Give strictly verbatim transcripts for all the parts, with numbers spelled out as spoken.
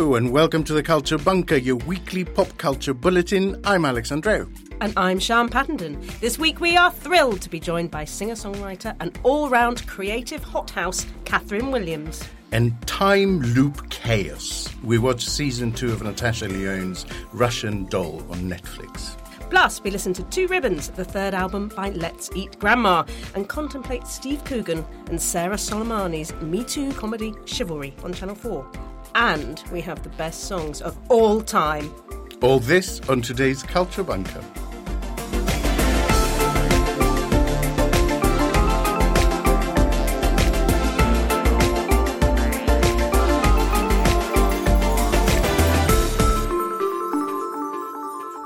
Hello and welcome to the Culture Bunker, your weekly pop culture bulletin. I'm Alex Andreou. And I'm Siân Pattenden. This week we are thrilled to be joined by singer-songwriter and all-round creative hothouse Kathryn Williams. And time loop chaos. We watch season two of Natasha Lyonne's Russian Doll on Netflix. Plus, we listen to Two Ribbons, the third album by Let's Eat Grandma, and contemplate Steve Coogan and Sarah Solemani's Me Too comedy Chivalry on Channel four. And we have the best songs of all time. All this on today's Culture Bunker.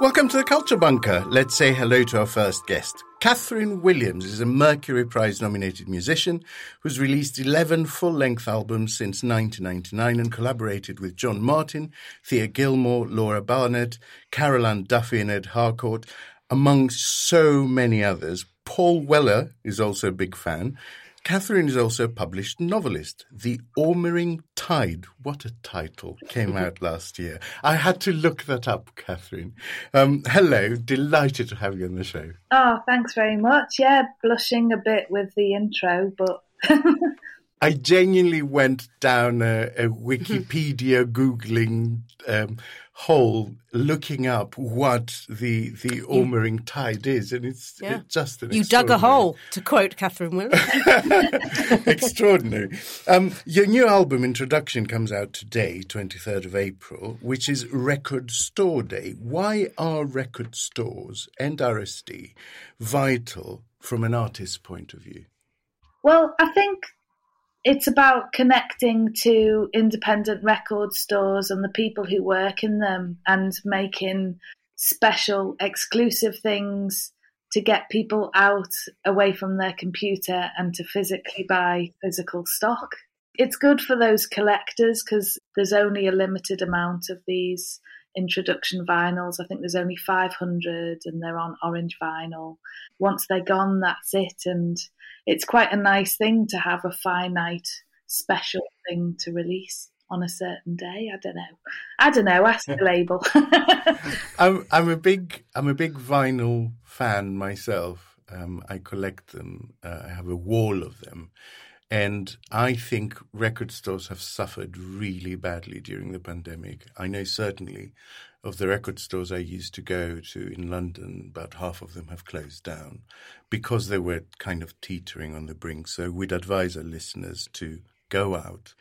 Welcome to the Culture Bunker. Let's say hello to our first guest. Kathryn Williams is a Mercury Prize-nominated musician who's released eleven full-length albums since nineteen ninety-nine and collaborated with John Martin, Thea Gilmore, Laura Barnett, Carol Ann Duffy and Ed Harcourt, among so many others. Paul Weller is also a big fan. Kathryn is also a published novelist. The Ormering Tide, what a title, came out last year. I had to look that up, Kathryn. Um, hello, delighted to have you on the show. Oh, thanks very much. Yeah, blushing a bit with the intro, but... I genuinely went down a, a Wikipedia Googling um, hole looking up what the the Ormering Tide is, and it's, yeah. it's just an You dug a hole, to quote Kathryn Williams. Extraordinary. Um, your new album, Introduction, comes out today, twenty-third of April, which is Record Store Day. Why are record stores and R S D vital from an artist's point of view? Well, I think... it's about connecting to independent record stores and the people who work in them and making special, exclusive things to get people out away from their computer and to physically buy physical stock. It's good for those collectors because there's only a limited amount of these introduction vinyls. I think there's only five hundred and they're on orange vinyl. Once they're gone, that's it, and... it's quite a nice thing to have a finite, special thing to release on a certain day. I don't know. I don't know. Ask the label. I'm, I'm a big, I'm a big vinyl fan myself. Um, I collect them. Uh, I have a wall of them, and I think record stores have suffered really badly during the pandemic. I know certainly of the record stores I used to go to in London, about half of them have closed down because they were kind of teetering on the brink. So we'd advise our listeners to go out,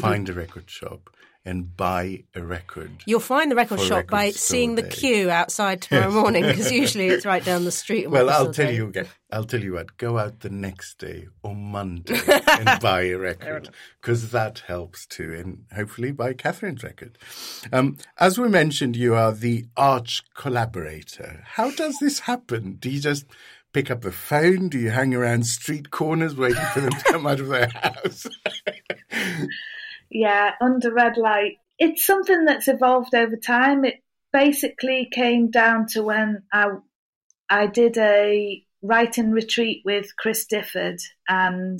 find a record shop and buy a record. You'll find the record shop record by seeing day. the queue outside tomorrow morning, because usually it's right down the street. Well, I'll tell day. you again. I'll tell you what, go out the next day or Monday and buy a record, because that helps too, and hopefully buy Kathryn's record. Um, as we mentioned, you are the arch collaborator. How does this happen? Do you just pick up the phone? Do you hang around street corners waiting for them to come out of their house? Yeah, under red light. It's something that's evolved over time. It basically came down to when I I did a writing retreat with Chris Difford and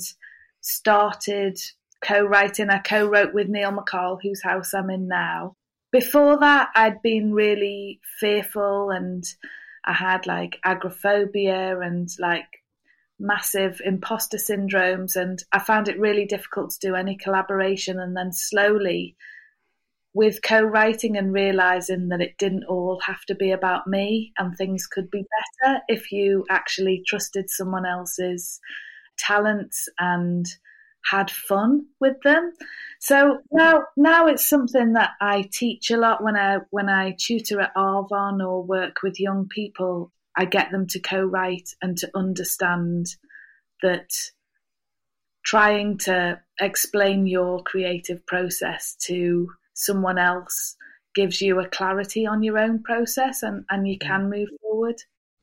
started co-writing. I co-wrote with Neil McCall, whose house I'm in now. Before that, I'd been really fearful and I had like agoraphobia and like massive imposter syndromes, and I found it really difficult to do any collaboration. And then slowly with co-writing and realising that it didn't all have to be about me and things could be better if you actually trusted someone else's talents and had fun with them. So now now it's something that I teach a lot when I when I tutor at Arvon or work with young people. I get them to co-write and to understand that trying to explain your creative process to someone else gives you a clarity on your own process, and, and you can move forward.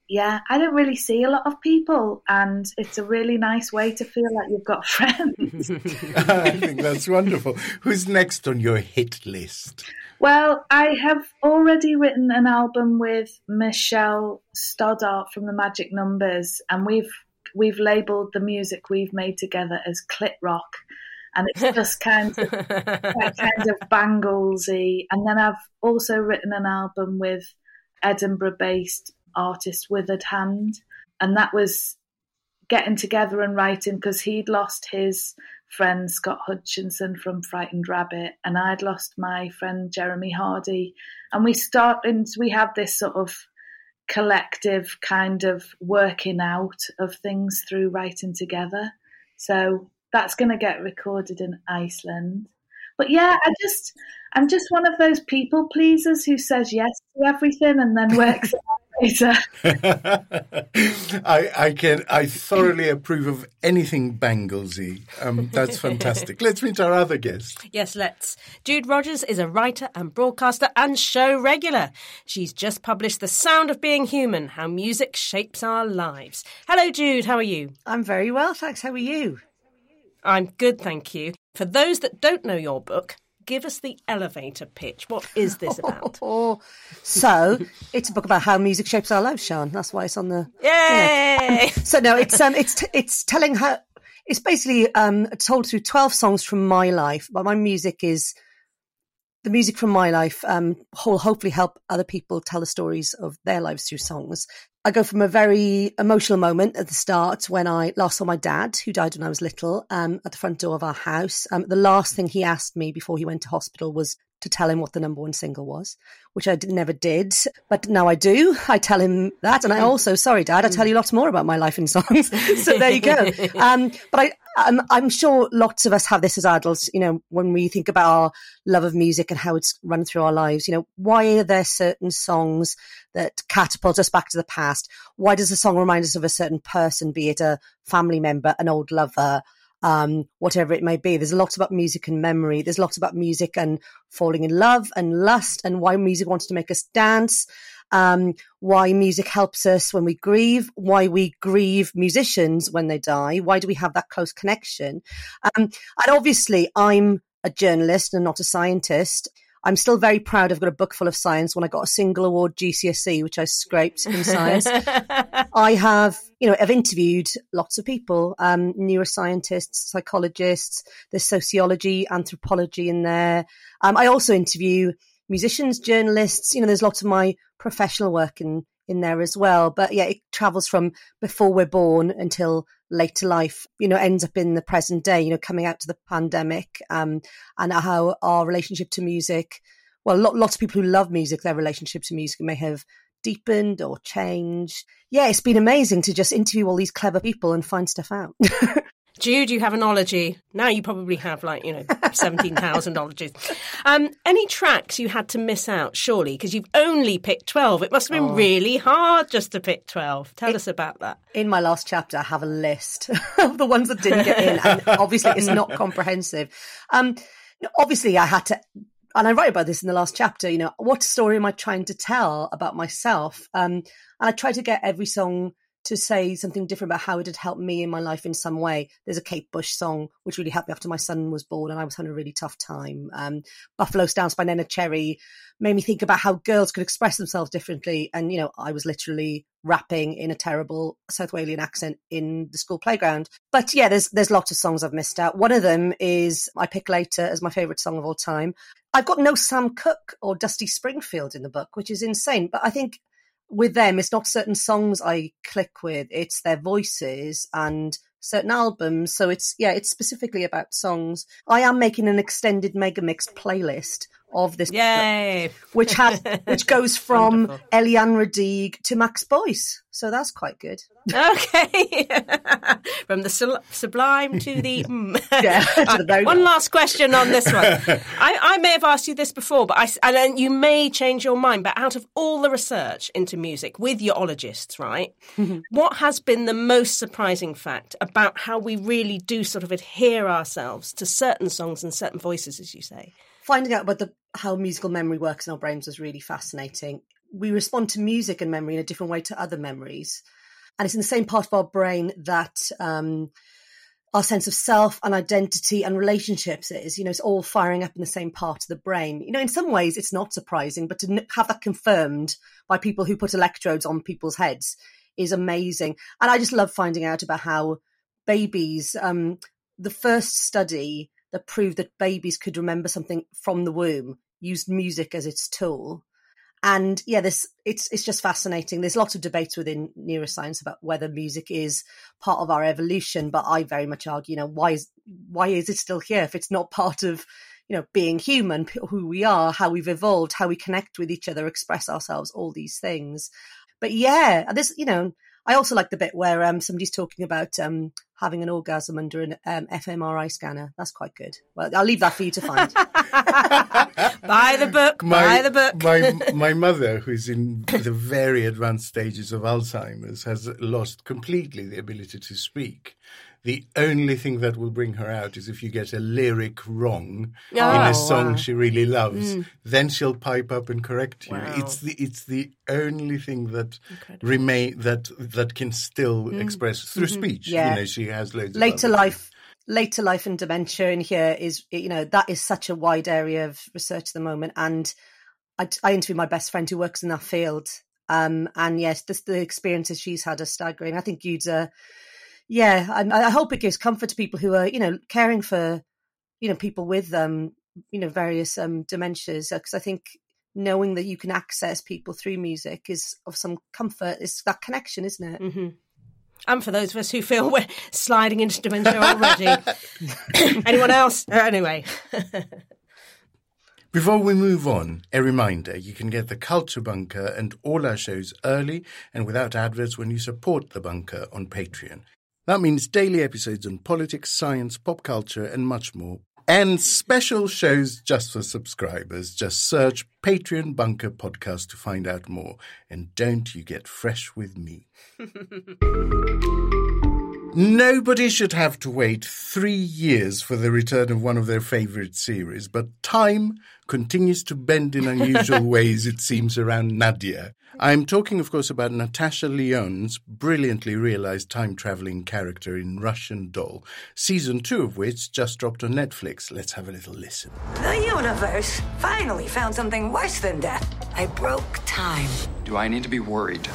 Yeah, I don't really see a lot of people, and it's a really nice way to feel like you've got friends. I think that's wonderful. Who's next on your hit list? Well, I have already written an album with Michelle Stoddart from The Magic Numbers, and we've we've labelled the music we've made together as clit rock. and it's just kind of like, kind of Banglesy. And then I've also written an album with Edinburgh-based artist Withered Hand, and that was getting together and writing because he'd lost his friend Scott Hutchinson from Frightened Rabbit, and I'd lost my friend Jeremy Hardy, and we started, we had this sort of collective kind of working out of things through writing together. So that's going to get recorded in Iceland. But yeah, I just, I'm just one of those people pleasers who says yes to everything and then works it out later. I, I can, I thoroughly approve of anything Banglesy. Um, that's fantastic. Let's meet our other guest. Yes, let's. Jude Rogers is a writer and broadcaster and show regular. She's just published The Sound of Being Human, How Music Shapes Our Lives. Hello, Jude. How are you? I'm very well, thanks. How are you? I'm good, thank you. For those that don't know your book, give us the elevator pitch. What is this about? Oh, so it's a book about how music shapes our lives, Siân. That's why it's on the. Yay! Um, so no, it's um, it's t- it's telling how it's basically um, told through twelve songs from my life. But my music is the music from my life. Um, will hopefully help other people tell the stories of their lives through songs. I go from a very emotional moment at the start when I last saw my dad, who died when I was little, um, at the front door of our house. Um, the last thing he asked me before he went to hospital was to tell him what the number one single was, which I did, never did. But now I do. I tell him that. And I also, sorry, Dad, I tell you lots more about my life in songs. So there you go. Um, but I, I'm, I'm sure lots of us have this as adults, you know, when we think about our love of music and how it's run through our lives. You know, why are there certain songs that catapult us back to the past? Why does a song remind us of a certain person, be it a family member, an old lover, um, whatever it may be? There's a lot about music and memory. There's lots about music and falling in love and lust and why music wants to make us dance, um, why music helps us when we grieve, why we grieve musicians when they die. Why do we have that close connection? Um, and obviously, I'm a journalist and not a scientist. I'm still very proud I've got a book full of science when I got a single award G C S E, which I scraped in science. I have, you know, I've interviewed lots of people, um, neuroscientists, psychologists, there's sociology, anthropology in there. Um, I also interview musicians, journalists, you know, there's lots of my professional work in, in there as well. But yeah, it travels from before we're born until later life, you know, ends up in the present day, you know, coming out to the pandemic, um, and how our relationship to music, well, lot, lots of people who love music, their relationship to music may have deepened or changed. Yeah, it's been amazing to just interview all these clever people and find stuff out. Jude, you have an ology. Now you probably have like, you know, seventeen thousand ologies. Um, any tracks you had to miss out, surely, because you've only picked twelve. It must have been oh. really hard just to pick twelve. Tell it, us about that. In my last chapter, I have a list of the ones that didn't get in. And obviously, it's not comprehensive. Um, obviously, I had to, and I write about this in the last chapter, you know, what story am I trying to tell about myself? Um, and I try to get every song to say something different about how it had helped me in my life in some way. There's a Kate Bush song which really helped me after my son was born and I was having a really tough time. Um, Buffalo's Dance by Nena Cherry made me think about how girls could express themselves differently. And, you know, I was literally rapping in a terrible South Walian accent in the school playground. But yeah, there's there's lots of songs I've missed out. One of them is I Pick Later as my favourite song of all time. I've got no Sam Cooke or Dusty Springfield in the book, which is insane. But I think with them, it's not certain songs I click with, it's their voices and certain albums. So it's, yeah, it's specifically about songs. I am making an extended mega mix playlist of this, Yay. Book, which has, which goes from Eliane Rodig to Max Boyce. So that's quite good. Okay. From the sublime to the... Mm. Yeah, to the very one last question on this one. I, I may have asked you this before, but I, and you may change your mind, but out of all the research into music with your ologists, right, mm-hmm. what has been the most surprising fact about how we really do sort of adhere ourselves to certain songs and certain voices, as you say? Finding out about the, how musical memory works in our brains was really fascinating. We respond to music and memory in a different way to other memories. And it's in the same part of our brain that um, our sense of self and identity and relationships is, you know, it's all firing up in the same part of the brain. You know, in some ways it's not surprising, but to have that confirmed by people who put electrodes on people's heads is amazing. And I just love finding out about how babies, um, the first study that proved that babies could remember something from the womb, used music as its tool. And yeah, this it's it's just fascinating. There's lots of debates within neuroscience about whether music is part of our evolution, but I very much argue, you know, why is why is it still here if it's not part of, you know, being human, who we are, how we've evolved, how we connect with each other, express ourselves, all these things. But yeah, this, you know, I also like the bit where um, somebody's talking about um, having an orgasm under an um, fMRI scanner. That's quite good. Well, I'll leave that for you to find. Buy the book, my, buy the book. my, my mother, who's in the very advanced stages of Alzheimer's, has lost completely the ability to speak. The only thing that will bring her out is if you get a lyric wrong oh, in a song wow. she really loves, mm. then she'll pipe up and correct you. Wow. It's the it's the only thing that Incredible. remain that that can still mm. express through mm-hmm. speech. Yeah. You know, she has loads later of later life, things. later life, and dementia in here is you know that is such a wide area of research at the moment. And I, I interviewed my best friend who works in that field, um, and yes, this, the experiences she's had are staggering. I think you'd. Uh, Yeah, I, I hope it gives comfort to people who are, you know, caring for, you know, people with, um, you know, various um, dementias. Because I think knowing that you can access people through music is of some comfort. It's that connection, isn't it? Mm-hmm. And for those of us who feel we're sliding into dementia already. Anyone else? Uh, anyway. Before we move on, a reminder, you can get the Culture Bunker and all our shows early and without adverts when you support the Bunker on Patreon. That means daily episodes on politics, science, pop culture, and much more. And special shows just for subscribers. Just search Patreon Bunker Podcast to find out more. And don't you get fresh with me. Nobody should have to wait three years for the return of one of their favourite series, but time continues to bend in unusual ways, it seems, around Nadia. I'm talking, of course, about Natasha Lyonne's brilliantly realised time-travelling character in Russian Doll, season two of which just dropped on Netflix. Let's have a little listen. The universe finally found something worse than death. I broke time. Do I need to be worried?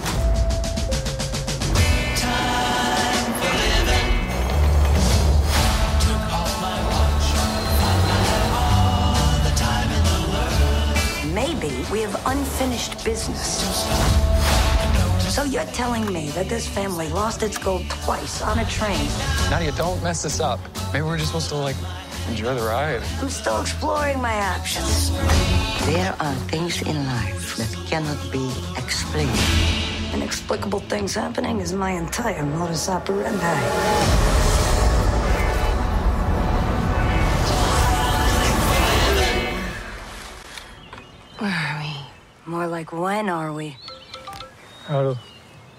Maybe we have unfinished business. So you're telling me that this family lost its gold twice on a train? Nadia, don't mess this up. Maybe we're just supposed to, like, enjoy the ride. I'm still exploring my options. There are things in life that cannot be explained. Inexplicable things happening is my entire modus operandi. Where are we? More like, when are we? Oh.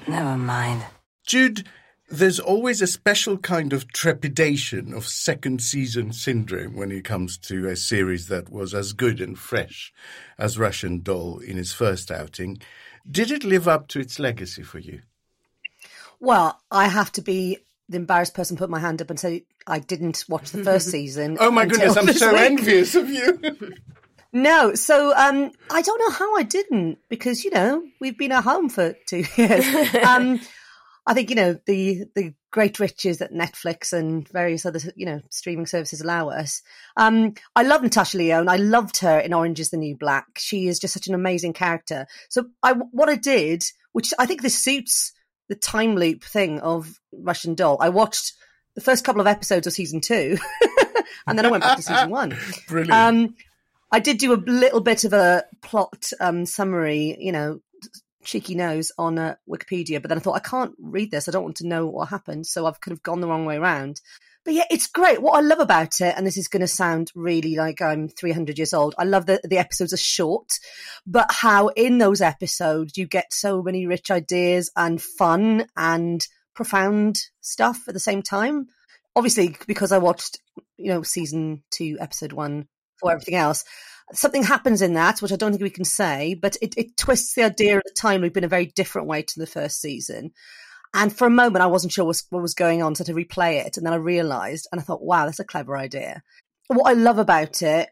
Never mind. Jude, there's always a special kind of trepidation of second season syndrome when it comes to a series that was as good and fresh as Russian Doll in its first outing. Did it live up to its legacy for you? Well, I have to be the embarrassed person, put my hand up and say I didn't watch the first season. Oh, my goodness, I'm so week. envious of you. No, so um, I don't know how I didn't, because, you know, we've been at home for two years. um, I think, you know, the the great riches that Netflix and various other, you know, streaming services allow us. Um, I love Natasha Lyonne. I loved her in Orange is the New Black. She is just such an amazing character. So I, what I did, which I think this suits the time loop thing of Russian Doll, I watched the first couple of episodes of season two, and then I went back to season one. Brilliant. Um, I did do a little bit of a plot um, summary, you know, cheeky nose on uh, Wikipedia, but then I thought, I can't read this. I don't want to know what happened. So I've kind of gone the wrong way around. But yeah, it's great. What I love about it, and this is going to sound really like I'm three hundred years old, I love that the episodes are short, but how in those episodes you get so many rich ideas and fun and profound stuff at the same time. Obviously, because I watched, you know, season two, episode one, for everything else, something happens in that which I don't think we can say, but it, it twists the idea of the time loop in a very different way to the first season. And for a moment I wasn't sure what, what was going on, so to replay it, and then I realized, and I thought, wow, that's a clever idea. What I love about it,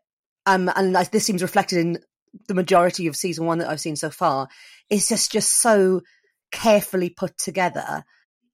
um and I, this seems reflected in the majority of season one that I've seen so far, is just just so carefully put together.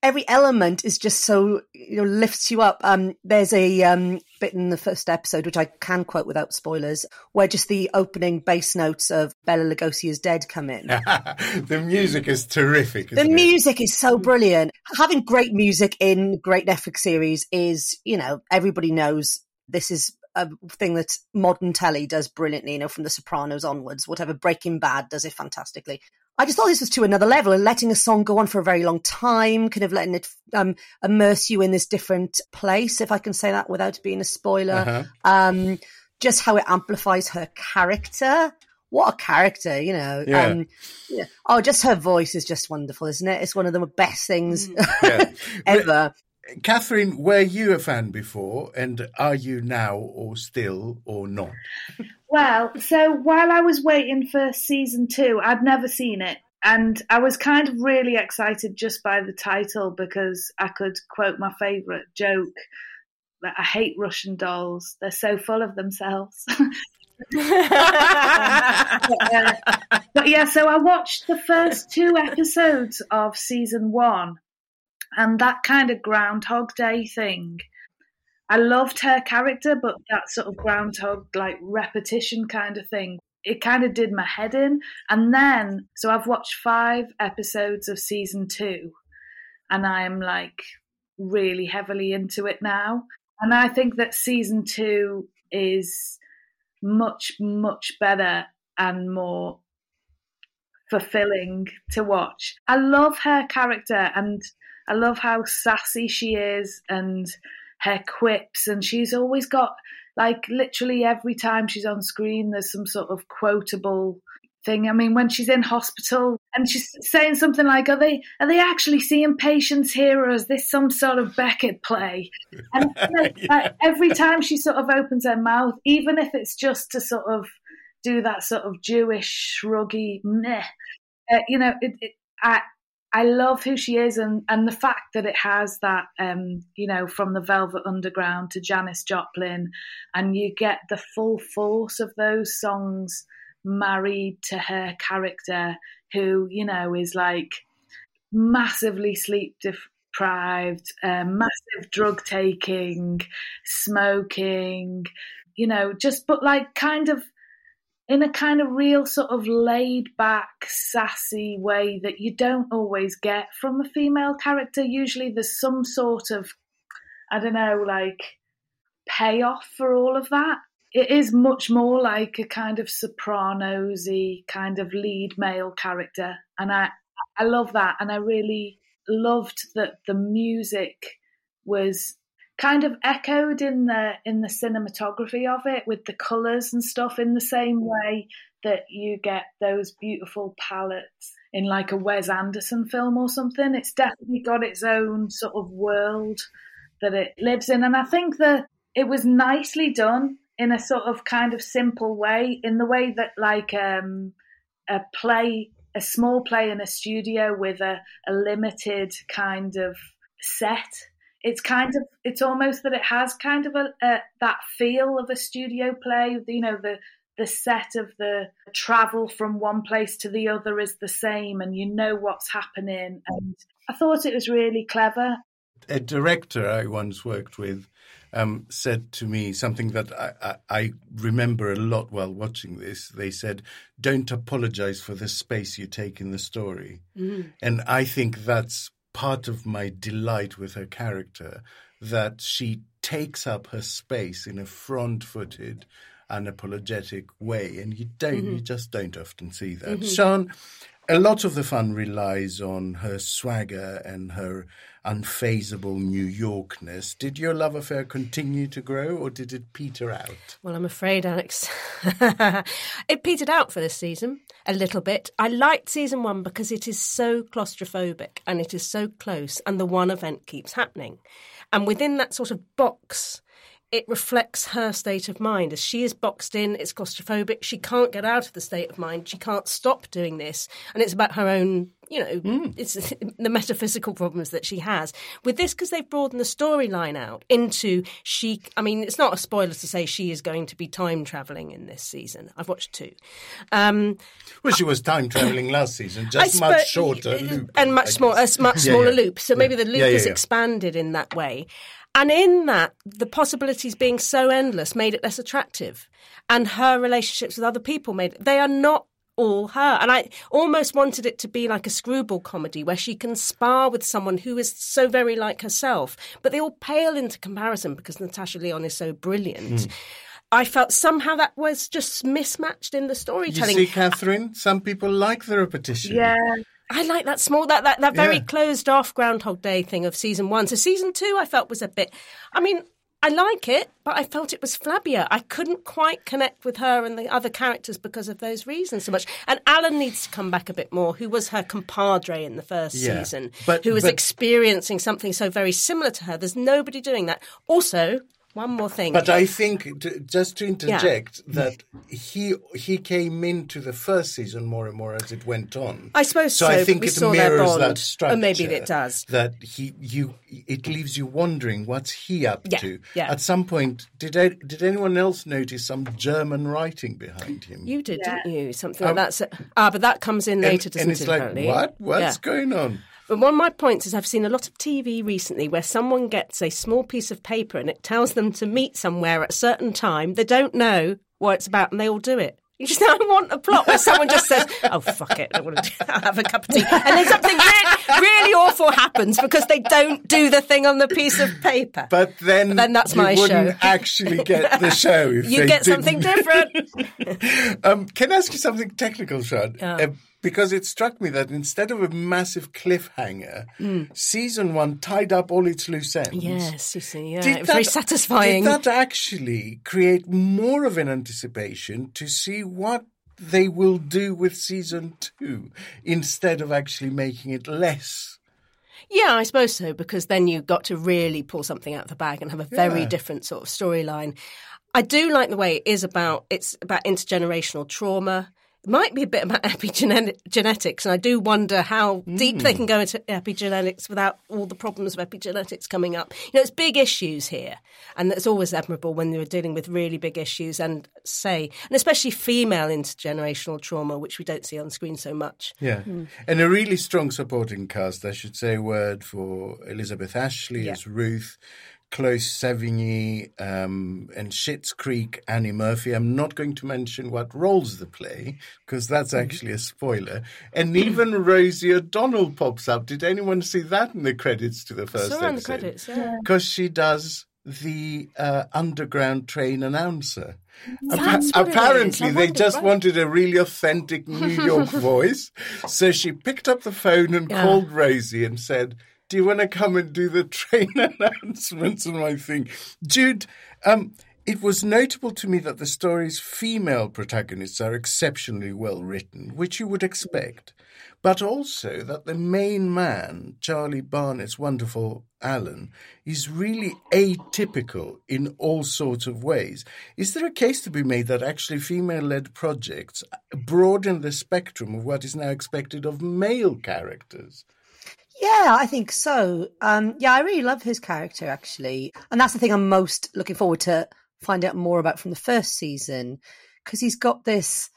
Every element is just so, you know, lifts you up. Um there's a um bit in the first episode, which I can quote without spoilers, where just the opening bass notes of Bela Lugosi Is Dead come in. The music is terrific. The music it? is so brilliant. Having great music in great Netflix series is, you know, everybody knows this is a thing that modern telly does brilliantly, you know, from The Sopranos onwards, whatever. Breaking Bad does it fantastically. I just thought this was to another level, and letting a song go on for a very long time, kind of letting it um, immerse you in this different place, if I can say that without being a spoiler. Uh-huh. Um, just how it amplifies her character. What a character, you know. Yeah. Um, yeah. Oh, just her voice is just wonderful, isn't it? It's one of the best things yeah. ever. But, Kathryn, were you a fan before, and are you now or still or not? Well, so while I was waiting for season two, I'd never seen it. And I was kind of really excited just by the title because I could quote my favourite joke that I hate Russian dolls. They're so full of themselves. but, uh, but yeah, so I watched the first two episodes of season one, and that kind of Groundhog Day thing. I loved her character, but that sort of groundhog, like, repetition kind of thing, it kind of did my head in. And then, so I've watched five episodes of season two, and I'm, like, really heavily into it now. And I think that season two is much, much better and more fulfilling to watch. I love her character, and I love how sassy she is, and her quips, and she's always got, like, literally every time she's on screen there's some sort of quotable thing. I mean, when she's in hospital and she's saying something like, are they are they actually seeing patients here, or is this some sort of Beckett play? And like, yeah. like, every time she sort of opens her mouth, even if it's just to sort of do that sort of Jewish shruggy meh, uh, you know, it, it I I love who she is, and, and the fact that it has that, um, you know, from the Velvet Underground to Janis Joplin, and you get the full force of those songs married to her character, who, you know, is like massively sleep deprived, uh, massive drug taking, smoking, you know, just, but like kind of, in a kind of real sort of laid-back, sassy way that you don't always get from a female character. Usually there's some sort of, I don't know, like, payoff for all of that. It is much more like a kind of Sopranos-y kind of lead male character. And I, I love that. And I really loved that the music was kind of echoed in the in the cinematography of it, with the colours and stuff, in the same way that you get those beautiful palettes in like a Wes Anderson film or something. It's definitely got its own sort of world that it lives in. And I think that it was nicely done in a sort of kind of simple way, in the way that like um, a play, a small play in a studio with a, a limited kind of set. It's kind of, it's almost that it has kind of a, a that feel of a studio play. You know, the the set of the travel from one place to the other is the same, and you know what's happening. And I thought it was really clever. A director I once worked with um, said to me something that I, I, I remember a lot while watching this. They said, "Don't apologize for the space you take in the story," mm. and I think that's part of my delight with her character, that she takes up her space in a front-footed, unapologetic way, and you don't, mm-hmm. you just don't often see that. Mm-hmm. Siân, a lot of the fun relies on her swagger and her unfazable New Yorkness. Did your love affair continue to grow, or did it peter out? Well, I'm afraid, Alex, it petered out for this season. A little bit. I liked season one because it is so claustrophobic and it is so close, and the one event keeps happening. And within that sort of box, it reflects her state of mind. As she is boxed in, it's claustrophobic. She can't get out of the state of mind. She can't stop doing this. And it's about her own, you know, mm. it's the metaphysical problems that she has. With this, because they've broadened the storyline out into she, I mean, it's not a spoiler to say she is going to be time travelling in this season. I've watched two. Um, well, she was time travelling last season, just sp- much shorter loop. And much, small, a much smaller yeah, yeah. loop. So maybe yeah. the loop yeah, yeah, is yeah. expanded in that way. And in that, the possibilities being so endless made it less attractive. And her relationships with other people made it, they are not all her. And I almost wanted it to be like a screwball comedy where she can spar with someone who is so very like herself. But they all pale into comparison because Natasha Lyonne is so brilliant. Mm. I felt somehow that was just mismatched in the storytelling. You see, Kathryn, some people like the repetition. Yeah. I like that small, that that, that very yeah. closed off Groundhog Day thing of season one. So season two I felt was a bit, I mean, I like it, but I felt it was flabbier. I couldn't quite connect with her and the other characters because of those reasons so much. And Alan needs to come back a bit more, who was her compadre in the first yeah. season, but, who was but, experiencing something so very similar to her. There's nobody doing that. Also, one more thing. But I think, to, just to interject, yeah. that he he came into the first season more and more as it went on. I suppose so. So I think it mirrors that structure. Or maybe it does. That he you it leaves you wondering what's he up yeah. to. Yeah. At some point, did I, did anyone else notice some German writing behind him? You did, yeah. didn't you? Something um, like that. So, ah, but that comes in later, and, doesn't it? And it's it, like, apparently? what? What's yeah. going on? But one of my points is I've seen a lot of T V recently where someone gets a small piece of paper and it tells them to meet somewhere at a certain time. They don't know what it's about and they all do it. You just don't want a plot where someone just says, oh, fuck it, I don't want to do that. I'll have a cup of tea. And then something really, really awful happens because they don't do the thing on the piece of paper. But then, but then that's you my wouldn't show. actually get the show if you get didn't. something different. um, can I ask you something technical, Siân? Yeah. Uh, Because it struck me that instead of a massive cliffhanger, mm. season one tied up all its loose ends. Yes, you see, yeah. Did it was that, very satisfying. Did that actually create more of an anticipation to see what they will do with season two instead of actually making it less? Yeah, I suppose so, because then you got to really pull something out of the bag and have a very yeah. different sort of storyline. I do like the way it is about, it's about intergenerational trauma. Might be a bit about epigenetics, and I do wonder how mm. deep they can go into epigenetics without all the problems of epigenetics coming up. You know, it's big issues here, and it's always admirable when they were dealing with really big issues, and say, and especially female intergenerational trauma, which we don't see on screen so much. Yeah, mm. and a really strong supporting cast. I should say a word for Elizabeth Ashley yeah. as Ruth, Chloe Sevigny um, and Schitt's Creek, Annie Murphy. I'm not going to mention what roles they play because that's actually a spoiler. And even Rosie O'Donnell pops up. Did anyone see that in the credits to the first episode? I saw episode? in the credits, yeah. Because she does the uh, underground train announcer. Appa- apparently they just right. wanted a really authentic New York voice. So she picked up the phone and yeah. called Rosie and said, do you want to come and do the train announcements and my thing? Jude, um, it was notable to me that the story's female protagonists are exceptionally well written, which you would expect, but also that the main man, Charlie Barnett's wonderful Alan, is really atypical in all sorts of ways. Is there a case to be made that actually female-led projects broaden the spectrum of what is now expected of male characters? Yeah, I think so. Um, yeah, I really love his character, actually. And that's the thing I'm most looking forward to find out more about from the first season, because he's got this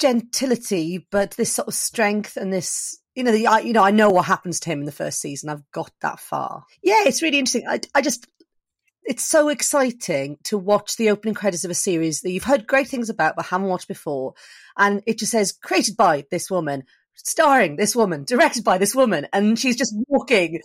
gentility, but this sort of strength and this, you know, the, I, you know, I know what happens to him in the first season. I've got that far. Yeah, it's really interesting. I, I just, it's so exciting to watch the opening credits of a series that you've heard great things about, but haven't watched before. And it just says, created by this woman, starring this woman, directed by this woman, and she's just walking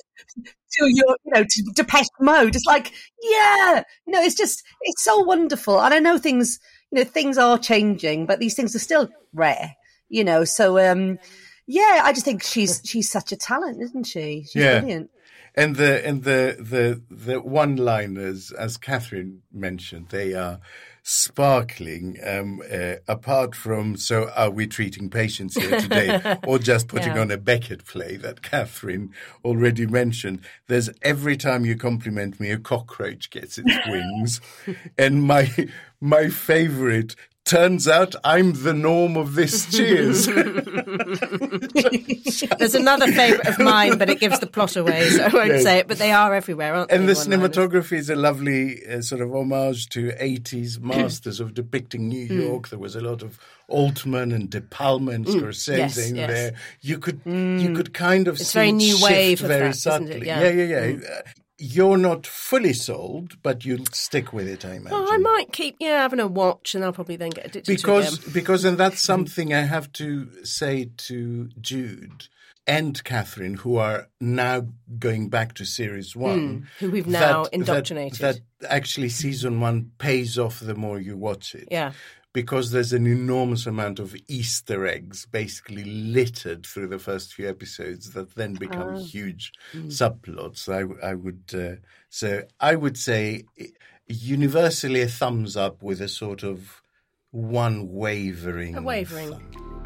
to your, you know, to Depeche Mode. It's like, yeah, you know, it's just, it's so wonderful. And I know things, you know, things are changing, but these things are still rare, you know. So, um, yeah, I just think she's she's such a talent, isn't she? She's yeah. brilliant. And the and the the the one-liners, as Kathryn mentioned, they are sparkling. Um, uh, apart from, so are we treating patients here today, or just putting yeah. on a Beckett play that Kathryn already mentioned? There's every time you compliment me, a cockroach gets its wings, and my my favourite. Turns out I'm the norm of this. Cheers. There's another favourite of mine, but it gives the plot away, so I won't yes. say it. But they are everywhere, aren't and they? And the cinematography is a lovely uh, sort of homage to eighties masters of depicting New York. Mm. There was a lot of Altman and De Palma and Scorsese mm. yes, in yes. there. You could mm. you could kind of it's see very new shift wave very of that, subtly. Isn't it? Yeah, yeah, yeah. yeah. Mm. You're not fully sold, but you'll stick with it, I imagine. Well, I might keep, yeah, having a watch, and I'll probably then get addicted because, to it. Because, and that's something I have to say to Jude and Kathryn, who are now going back to series one. Mm, who we've now that, indoctrinated. That, that actually season one pays off the more you watch it. Yeah. Because there's an enormous amount of Easter eggs basically littered through the first few episodes that then become oh. huge mm. subplots. I, I would uh, so I would say universally a thumbs up with a sort of one wavering. A wavering. Thumb.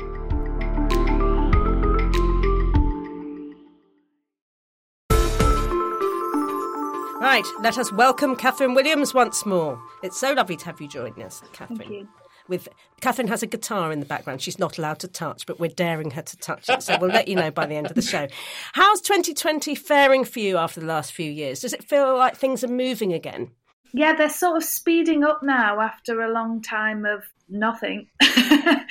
Right, let us welcome Kathryn Williams once more. It's so lovely to have you join us, Kathryn. Thank you. With Kathryn has a guitar in the background. She's not allowed to touch, but we're daring her to touch it. So we'll let you know by the end of the show. How's twenty twenty faring for you after the last few years? Does it feel like things are moving again? Yeah, they're sort of speeding up now after a long time of nothing. um,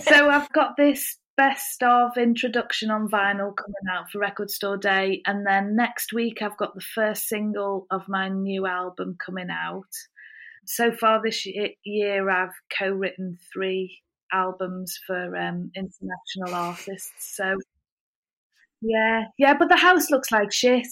so I've got this best of introduction on vinyl coming out for Record Store Day, and then next week I've got the first single of my new album coming out. So far this year I've co-written three albums for um, international artists, so yeah yeah but the house looks like shit.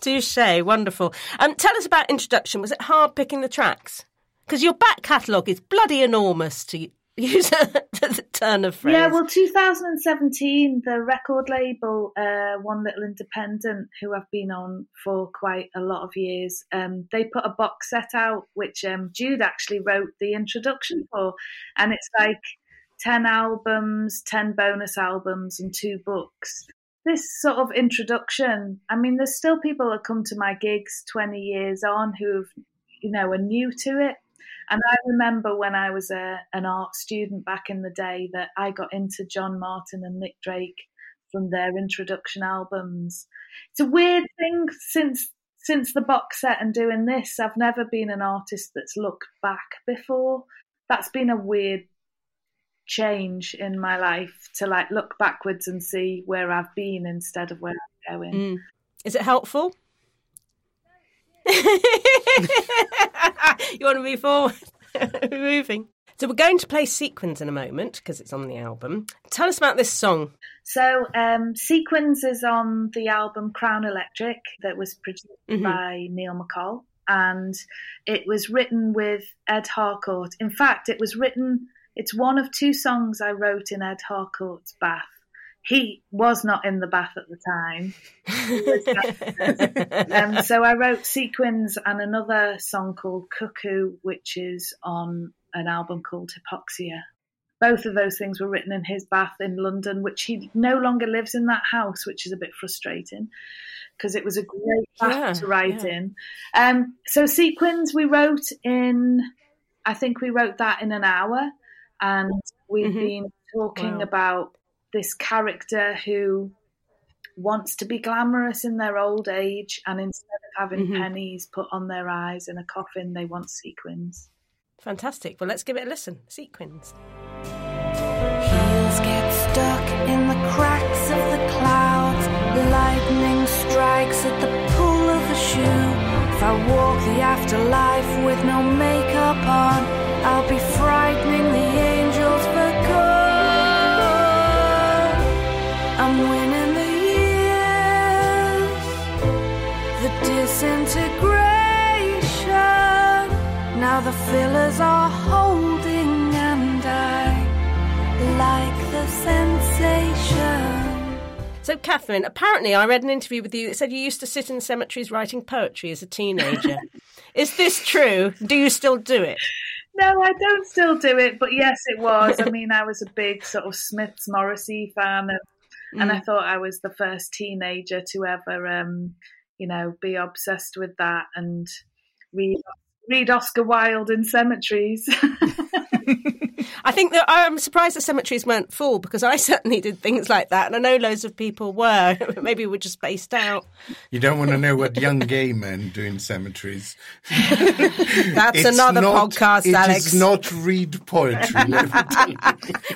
Touché, wonderful. Um, tell us about Introduction. Was it hard picking the tracks? Because your back catalogue is bloody enormous, to use a, a turn of phrase. Yeah, well, two thousand seventeen, the record label, uh, One Little Independent, who I've been on for quite a lot of years, um, they put a box set out, which um, Jude actually wrote the introduction for. And it's like ten albums, ten bonus albums and two books. This sort of introduction, I mean, there's still people that come to my gigs twenty years on who've, you know, are new to it. And I remember when I was a, an art student back in the day that I got into John Martin and Nick Drake from their introduction albums. It's a weird thing since since the box set and doing this, I've never been an artist that's looked back before. That's been a weird change in my life, to like look backwards and see where I've been instead of where I'm going. Mm. Is it helpful? You want to move forward? Moving. So we're going to play Sequins in a moment because it's on the album. Tell us about this song. So um, Sequins is on the album Crown Electric that was produced mm-hmm. by Neil McCall, and it was written with Ed Harcourt. In fact, it was written, it's one of two songs I wrote in Ed Harcourt's bath. He was not in the bath at the time. um, so I wrote Sequins and another song called Cuckoo, which is on an album called Hypoxia. Both of those things were written in his bath in London, which he no longer lives in that house, which is a bit frustrating because it was a great bath yeah, to write yeah. in. Um, so Sequins we wrote in, I think we wrote that in an hour. And we've mm-hmm. been talking wow. about this character who wants to be glamorous in their old age, and instead of having mm-hmm. pennies put on their eyes in a coffin, they want sequins. Fantastic. Well, let's give it a listen. Sequins. Heels get stuck in the cracks of the clouds. Lightning strikes at the pull of the shoe. If I walk the afterlife with no makeup on, I'll be frightening the angels for good. I'm winning the years, the disintegration. Now the fillers are holding, and I like the sensation. So, Kathryn, apparently I read an interview with you that said you used to sit in cemeteries writing poetry as a teenager. Is this true? Do you still do it? No, I don't still do it, but yes, it was. I mean, I was a big sort of Smiths Morrissey fan of. And mm. I thought I was the first teenager to ever, um, you know, be obsessed with that and read read Oscar Wilde in cemeteries. I think that I'm surprised the cemeteries weren't full, because I certainly did things like that, and I know loads of people were. Maybe we're just spaced out. You don't want to know what young gay men do in cemeteries. That's it's another not, podcast, it Alex. It's not read poetry.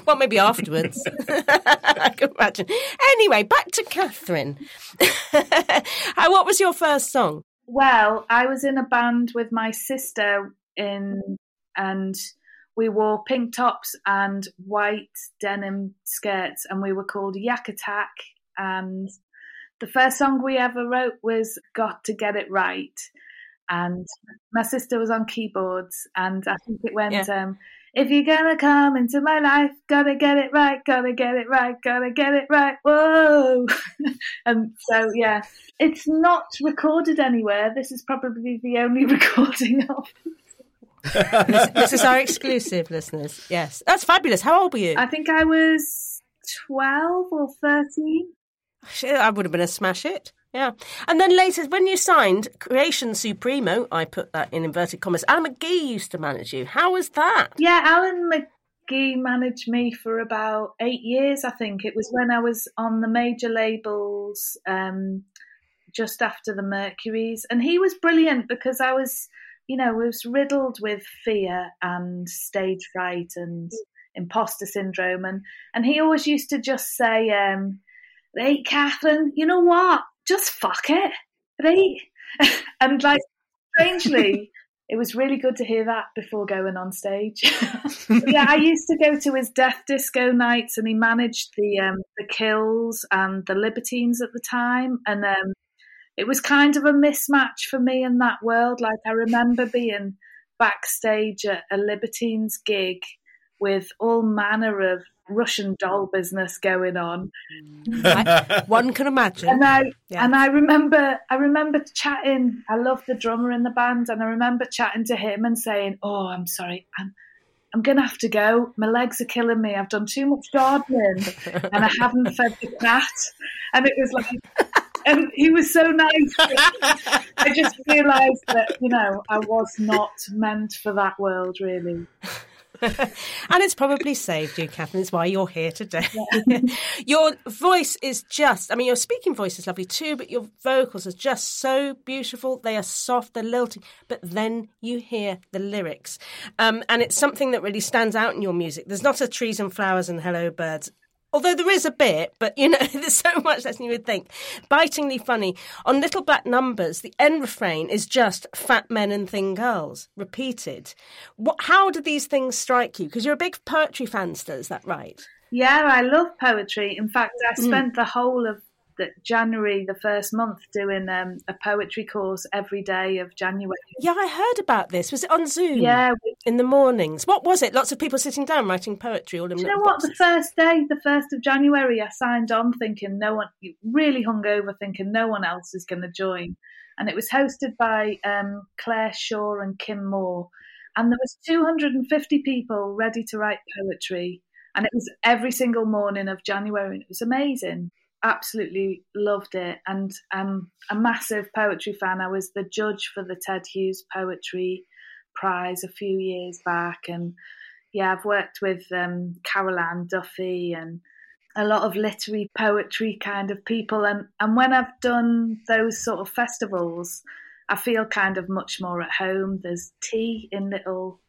Well, maybe afterwards. I can imagine. Anyway, back to Kathryn. What was your first song? Well, I was in a band with my sister in, and we wore pink tops and white denim skirts, and we were called Yak Attack. And the first song we ever wrote was Got to Get It Right. And my sister was on keyboards, and I think it went, yeah. um, if you're going to come into my life, gotta get it right, gotta get it right, gotta get it right, whoa. And so, yeah, it's not recorded anywhere. This is probably the only recording of it. this, this is our exclusive, listeners. Yes, that's fabulous. How old were you? I think I was twelve or thirteen. I would have been a smash hit. Yeah. And then later, when you signed Creation Supremo, I put that in inverted commas, Alan McGee used to manage you. How was that? Yeah, Alan McGee managed me for about eight years, I think. It was when I was on the major labels, um, just after the Mercuries. And he was brilliant, because I was... you know, it was riddled with fear and stage fright and imposter syndrome. And, and he always used to just say, um, hey, Kathryn, you know what? Just fuck it. Hey. And, like, strangely, it was really good to hear that before going on stage. Yeah, I used to go to his death disco nights, and he managed the um, the Kills and the Libertines at the time. And um it was kind of a mismatch for me in that world. Like, I remember being backstage at a Libertines gig with all manner of Russian Doll business going on. I, one can imagine. And I yeah. and I remember I remember chatting. I love the drummer in the band, and I remember chatting to him and saying, "Oh, I'm sorry, I'm I'm gonna have to go. My legs are killing me. I've done too much gardening, and I haven't fed the cat." And it was like. And he was so nice. I just realised that, you know, I was not meant for that world, really. And it's probably saved you, Kathryn. It's why you're here today. Yeah. Your voice is just, I mean, your speaking voice is lovely too, but your vocals are just so beautiful. They are soft, they're lilting, but then you hear the lyrics. Um, and it's something that really stands out in your music. There's not a trees and flowers and hello birds. Although there is a bit, but, you know, there's so much less than you would think. Bitingly funny. On Little Black Numbers, the end refrain is just fat men and thin girls, repeated. What? How do these things strike you? Because you're a big poetry fanster, is that right? Yeah, I love poetry. In fact, I spent mm. the whole of the January, the first month, doing um, a poetry course every day of January. Yeah, I heard about this. Was it on Zoom? Yeah, we- in the mornings. What was it? Lots of people sitting down writing poetry all in. Do you know what? Boxes. The first day, the first of January, I signed on thinking no one, really hungover, thinking no one else is going to join, and it was hosted by um, Claire Shaw and Kim Moore, and there was two hundred fifty people ready to write poetry, and it was every single morning of January, and it was amazing. Absolutely loved it, and um, a massive poetry fan. I was the judge for the Ted Hughes Poetry Prize a few years back, and yeah, I've worked with um, Carol Ann Duffy and a lot of literary poetry kind of people, and and when I've done those sort of festivals, I feel kind of much more at home. There's tea in little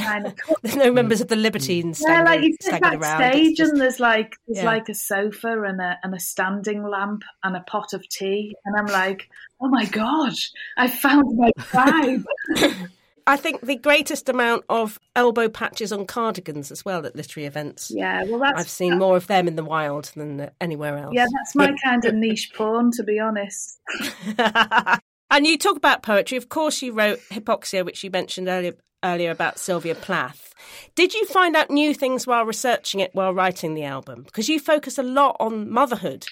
China cups. There's no members of the Libertines. Yeah, like you sit backstage just... and there's like there's yeah. like a sofa and a and a standing lamp and a pot of tea, and I'm like, oh my god, I found my vibe. I think the greatest amount of elbow patches on cardigans as well at literary events. Yeah, well, that's... I've seen more of them in the wild than anywhere else. Yeah, that's my kind of niche porn, to be honest. And you talk about poetry. Of course, you wrote Hypoxia, which you mentioned earlier, earlier about Sylvia Plath. Did you find out new things while researching it, while writing the album? Because you focus a lot on motherhood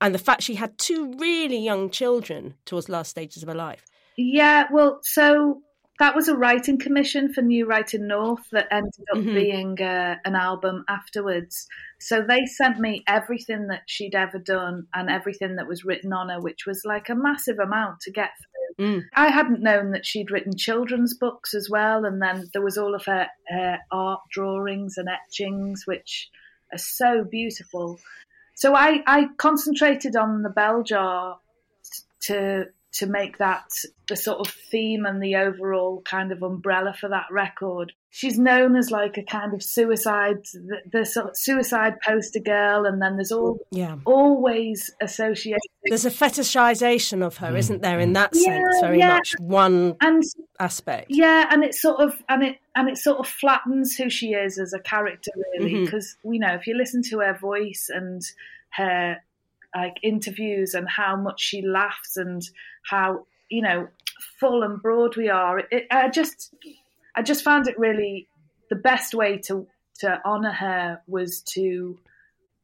and the fact she had two really young children towards the last stages of her life. Yeah, well, so... that was a writing commission for New Writing North that ended up mm-hmm. being uh, an album afterwards. So they sent me everything that she'd ever done and everything that was written on her, which was like a massive amount to get through. Mm. I hadn't known that she'd written children's books as well, and then there was all of her, her art drawings and etchings, which are so beautiful. So I, I concentrated on the bell jar to to make that the sort of theme and the overall kind of umbrella for that record. She's known as like a kind of suicide, the, the sort of suicide poster girl, and then there's all yeah. always associated. There's a fetishization of her, isn't there? In that yeah, sense, very yeah. much one and, aspect. Yeah, and it sort of and it and it sort of flattens who she is as a character, really, because mm-hmm. you know, if you listen to her voice and her like interviews and how much she laughs and how, you know, full and broad we are. It, it, I just, I just found it really the best way to to honour her was to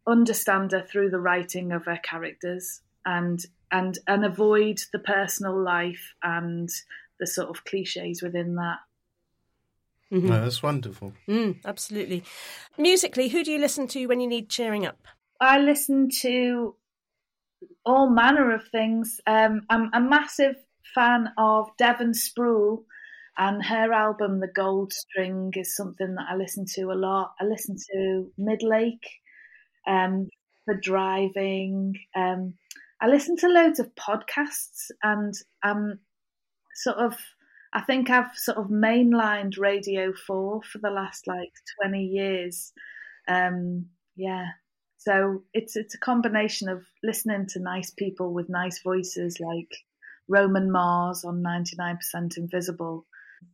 understand her through the writing of her characters and and and avoid the personal life and the sort of cliches within that. Mm-hmm. No, that's wonderful. Mm, absolutely. Musically, who do you listen to when you need cheering up? I listen to all manner of things. Um, I'm a massive fan of Devon Sproul, and her album The Gold String is something that I listen to a lot. I listen to Midlake um, for driving. Um, I listen to loads of podcasts, and um, sort of I think I've sort of mainlined Radio four for the last like twenty years. Um, yeah. So it's it's a combination of listening to nice people with nice voices like Roman Mars on ninety-nine percent Invisible,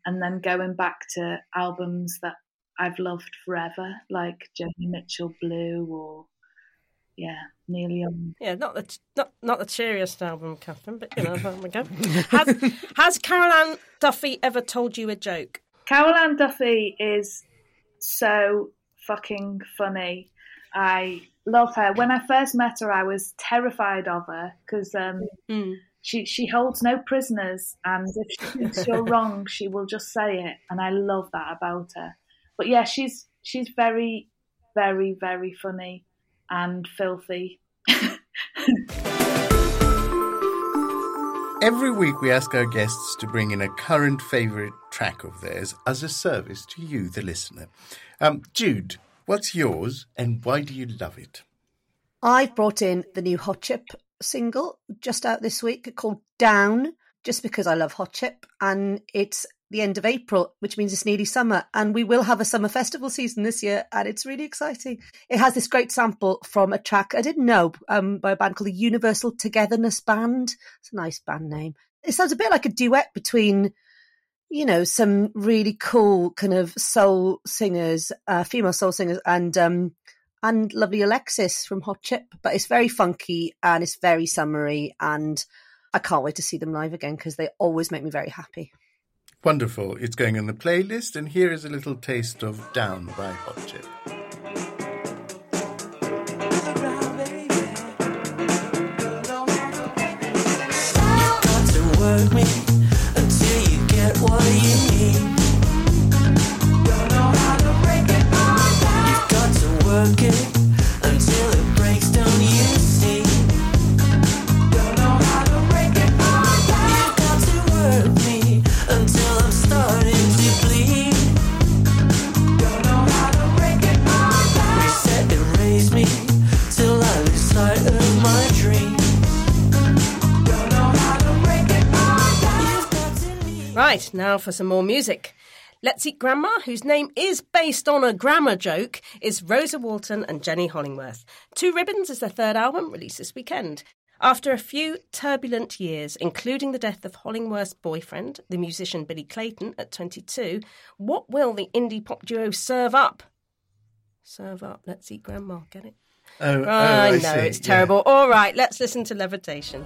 and then going back to albums that I've loved forever, like Joni Mitchell Blue or, yeah, Neil Young. Yeah, not the not, not the cheeriest album, Kathryn, but, you know, there we go. Has, has Carol Ann Duffy ever told you a joke? Carol Ann Duffy is so fucking funny. I love her. When I first met her, I was terrified of her because um, mm. she she holds no prisoners, and if she thinks you're wrong, she will just say it, and I love that about her. But yeah, she's she's very, very, very funny and filthy. Every week we ask our guests to bring in a current favourite track of theirs as a service to you, the listener. Um, Jude, what's yours and why do you love it? I've brought in the new Hot Chip single just out this week called Down, just because I love Hot Chip, and it's the end of April, which means it's nearly summer, and we will have a summer festival season this year, and it's really exciting. It has this great sample from a track I didn't know um, by a band called the Universal Togetherness Band. It's a nice band name. It sounds a bit like a duet between, you know, some really cool kind of soul singers, uh, female soul singers, and um, and lovely Alexis from Hot Chip. But it's very funky and it's very summery, and I can't wait to see them live again because they always make me very happy. Wonderful. It's going on the playlist, and here is a little taste of Down by Hot Chip. Right, now for some more music. Let's Eat Grandma, whose name is based on a grammar joke, is Rosa Walton and Jenny Hollingworth. Two Ribbons is their third album, released this weekend. After a few turbulent years, including the death of Hollingworth's boyfriend, the musician Billy Clayton, at twenty-two, what will the indie pop duo serve up? Serve up, Let's Eat Grandma, get it? Oh, I oh, know, I see. It's terrible. Yeah. All right, let's listen to Levitation.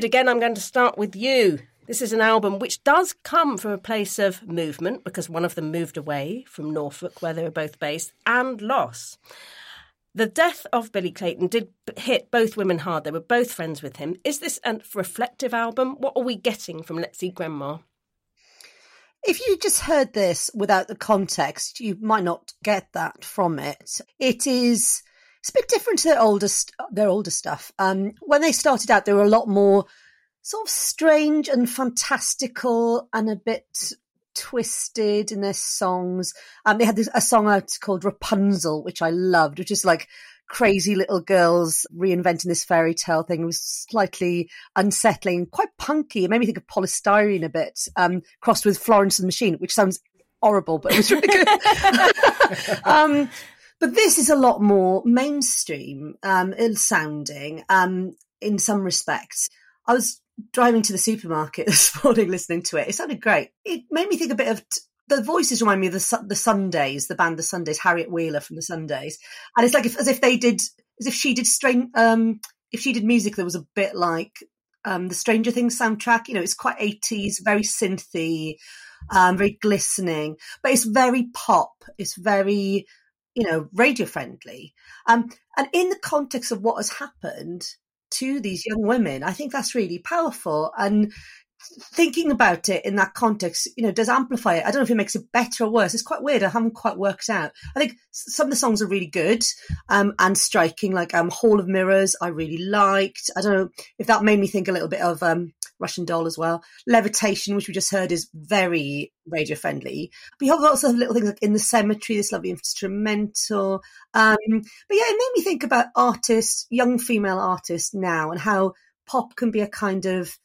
Jude, again, I'm going to start with you. This is an album which does come from a place of movement, because one of them moved away from Norfolk, where they were both based, and loss. The death of Billy Clayton did hit both women hard. They were both friends with him. Is this a reflective album? What are we getting from Let's Eat Grandma? If you just heard this without the context, you might not get that from it. It is it's a bit different to their older, their older stuff. Um, when they started out, they were a lot more sort of strange and fantastical and a bit twisted in their songs. Um, they had this, a song out called Rapunzel, which I loved, which is like crazy little girls reinventing this fairy tale thing. It was slightly unsettling, quite punky. It made me think of polystyrene a bit, um, crossed with Florence and the Machine, which sounds horrible, but it was really good. um, but this is a lot more mainstream, um, ill-sounding um, in some respects. I was driving to the supermarket this morning listening to it. It sounded great. It made me think a bit of... T- The voices remind me of the the Sundays, the band The Sundays, Harriet Wheeler from The Sundays, and it's like if, as if they did, as if she did string, um, if she did music that was a bit like um, the Stranger Things soundtrack. You know, it's quite eighties, very synthy, um, very glistening, but it's very pop. It's very, you know, radio friendly, um, and in the context of what has happened to these young women, I think that's really powerful. And thinking about it in that context, you know, does amplify it. I don't know if it makes it better or worse. It's quite weird. I haven't quite worked out. I think some of the songs are really good um, and striking, like um, Hall of Mirrors, I really liked. I don't know if that made me think a little bit of um, Russian Doll as well. Levitation, which we just heard, is very radio friendly. But you have lots of little things like In the Cemetery, this lovely instrumental. Um, but yeah, it made me think about artists, young female artists now, and how pop can be a kind of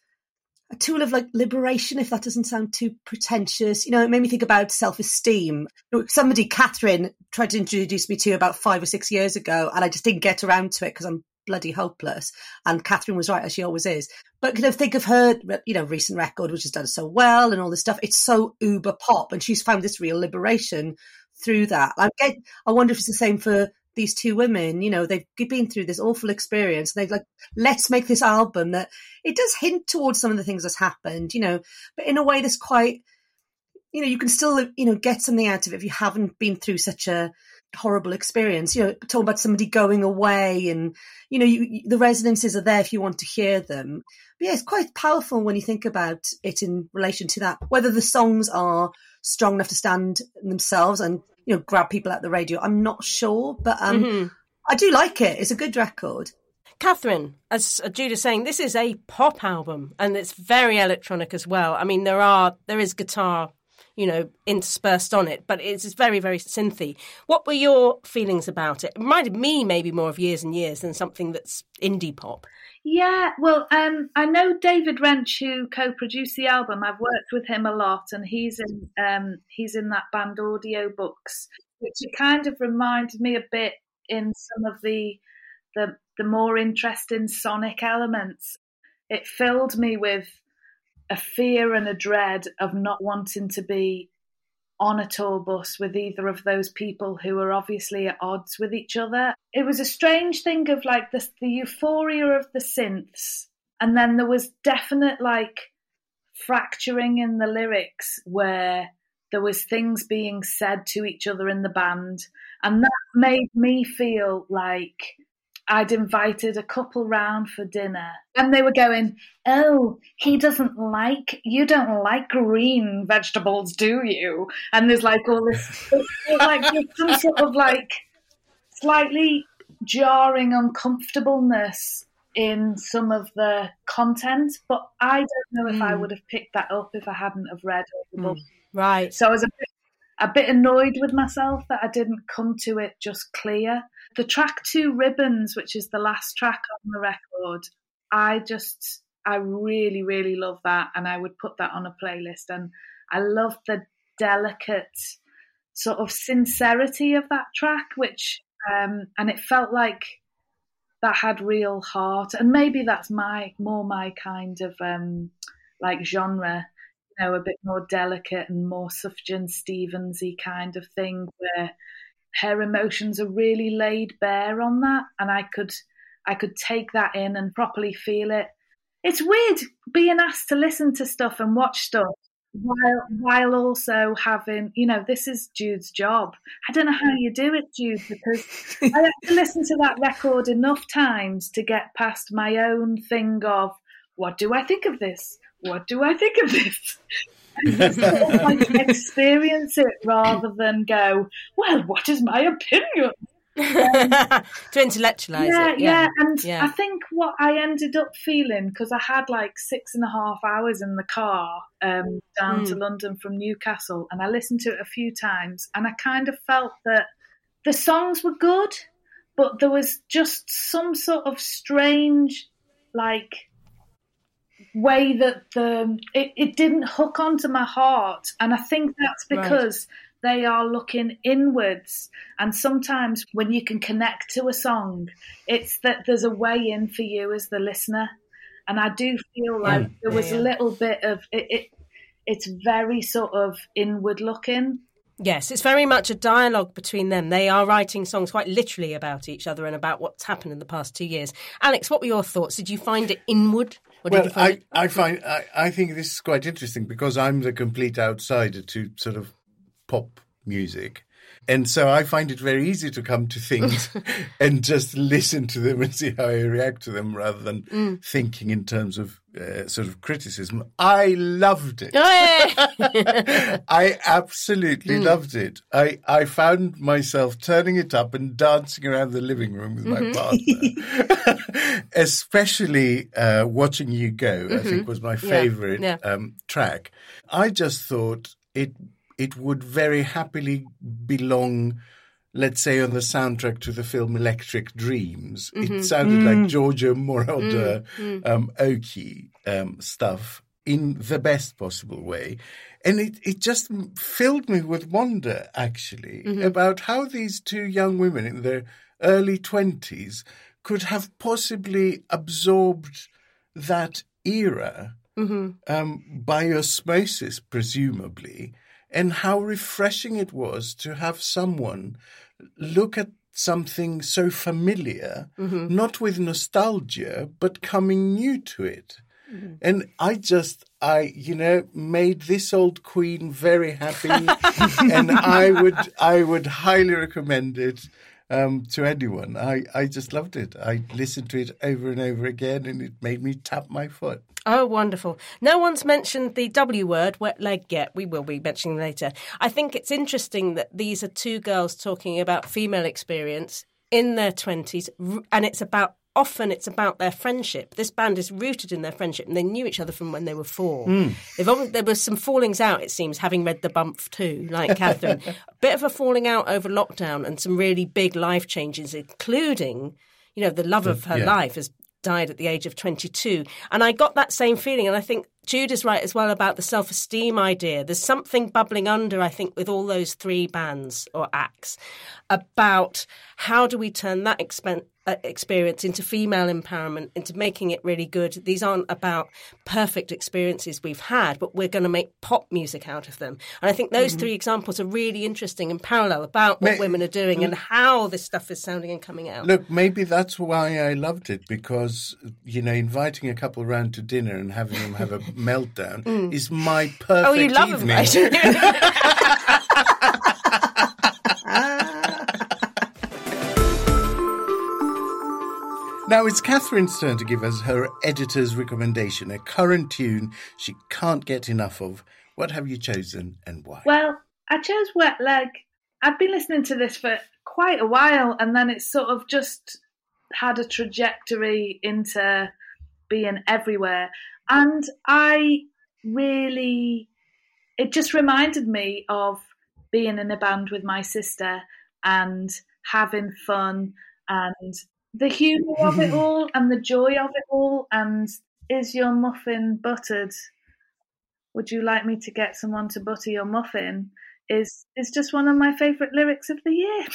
a tool of like liberation, if that doesn't sound too pretentious. You know, it made me think about self-esteem. Somebody, Kathryn, tried to introduce me to about five or six years ago, and I just didn't get around to it because I'm bloody hopeless. And Kathryn was right, as she always is. But kind of think of her, you know, recent record, which has done so well and all this stuff. It's so uber pop, and she's found this real liberation through that. I get, I wonder if it's the same for these two women. You know, they've been through this awful experience. They've like, let's make this album that it does hint towards some of the things that's happened, you know, but in a way that's quite, you know, you can still, you know, get something out of it if you haven't been through such a horrible experience. You know, talking about somebody going away and, you know, you, the resonances are there if you want to hear them. But yeah, it's quite powerful when you think about it in relation to that, whether the songs are strong enough to stand themselves and, you know, grab people at the radio. I'm not sure, but um, mm-hmm. I do like it. It's a good record. Kathryn, as Jude is saying, this is a pop album, and it's very electronic as well. I mean, there are there is guitar, you know, interspersed on it, but it's very, very synthy. What were your feelings about it? It reminded me maybe more of Years and Years than something that's indie pop. Yeah, well, um, I know David Wrench, who co-produced the album. I've worked with him a lot, and he's in um, he's in that band Audiobooks, which it kind of reminded me a bit in some of the the, the more interesting sonic elements. It filled me with a fear and a dread of not wanting to be on a tour bus with either of those people who are obviously at odds with each other. It was a strange thing of like this, the euphoria of the synths, and then there was definite like fracturing in the lyrics where there was things being said to each other in the band, and that made me feel like I'd invited a couple round for dinner and they were going, oh, he doesn't like, you don't like green vegetables, do you? And there's like all this, like some sort of like slightly jarring uncomfortableness in some of the content. But I don't know if mm. I would have picked that up if I hadn't have read all the book. Mm. Right. So I was a bit, a bit annoyed with myself that I didn't come to it just clear. The track Two Ribbons, which is the last track on the record, I just, I really, really love that. And I would put that on a playlist. And I love the delicate sort of sincerity of that track, which, um, and it felt like that had real heart. And maybe that's my, more my kind of um, like genre, you know, a bit more delicate and more Sufjan Stevens-y kind of thing where her emotions are really laid bare on that, and I could I could take that in and properly feel it. it's weird being asked to listen to stuff and watch stuff while while also having, you know, this is Jude's job. I don't know how you do it, Jude, because I have to listen to that record enough times to get past my own thing of, what do I think of this? What do I think of this? And like experience it rather than go, well, what is my opinion? Um, to intellectualise yeah, it. Yeah, yeah. And yeah. I think what I ended up feeling, because I had like six and a half hours in the car um, down mm. to London from Newcastle, and I listened to it a few times, and I kind of felt that the songs were good, but there was just some sort of strange, like, way that the it, it didn't hook onto my heart. And I think that's because... Right. They are looking inwards, and sometimes when you can connect to a song, it's that there's a way in for you as the listener. And I do feel like yeah, there was yeah, yeah. a little bit of it, it. It's very sort of inward looking. Yes, it's very much a dialogue between them. They are writing songs quite literally about each other and about what's happened in the past two years. Alex, what were your thoughts? Did you find it inward? Or well, did you find I, it- I find I, I think this is quite interesting because I'm the complete outsider to sort of pop music, and so I find it very easy to come to things and just listen to them and see how I react to them rather than mm. thinking in terms of uh, sort of criticism. I loved it. I absolutely mm. loved it. I, I found myself turning it up and dancing around the living room with mm-hmm. my partner. Especially uh, Watching You Go, mm-hmm. I think, was my favourite yeah. yeah. um, track. I just thought it... it would very happily belong, let's say, on the soundtrack to the film Electric Dreams. Mm-hmm. It sounded mm. like Giorgio Moroder, mm. um, Oki um, stuff in the best possible way. And it, it just filled me with wonder, actually, mm-hmm. about how these two young women in their early twenties could have possibly absorbed that era mm-hmm. um, by osmosis, presumably, and how refreshing it was to have someone look at something so familiar, mm-hmm. not with nostalgia, but coming new to it. Mm-hmm. And I just, I, you know, made this old queen very happy. And I would, I would highly recommend it um, to anyone. I, I just loved it. I listened to it over and over again, and it made me tap my foot. Oh, wonderful. No one's mentioned the W word, wet leg, yet. We will be mentioning later. I think it's interesting that these are two girls talking about female experience in their twenties, and it's about, often it's about their friendship. This band is rooted in their friendship, and they knew each other from when they were four. Mm. They've, there were some fallings out, it seems, having read The Bump too, like Kathryn. A bit of a falling out over lockdown and some really big life changes, including, you know, the love of her yeah. life as died at the age of twenty-two. And I got that same feeling. And I think Jude is right as well about the self-esteem idea. There's something bubbling under, I think, with all those three bands or acts about how do we turn that expen- uh, experience into female empowerment, into making it really good. These aren't about perfect experiences we've had, but we're going to make pop music out of them. And I think those mm-hmm. three examples are really interesting and parallel about what May- women are doing mm-hmm. and how this stuff is sounding and coming out. Look, maybe that's why I loved it, because, you know, inviting a couple round to dinner and having them have a meltdown mm. is my perfect oh, you love evening. Them, right? Now it's Kathryn's turn to give us her editor's recommendation, a current tune she can't get enough of. What have you chosen and why? Well, I chose Wet Leg. I've been listening to this for quite a while, and then it's sort of just had a trajectory into being everywhere. And I really, it just reminded me of being in a band with my sister and having fun and the humour of it all and the joy of it all. And is your muffin buttered? Would you like me to get someone to butter your muffin? Is is just one of my favourite lyrics of the year.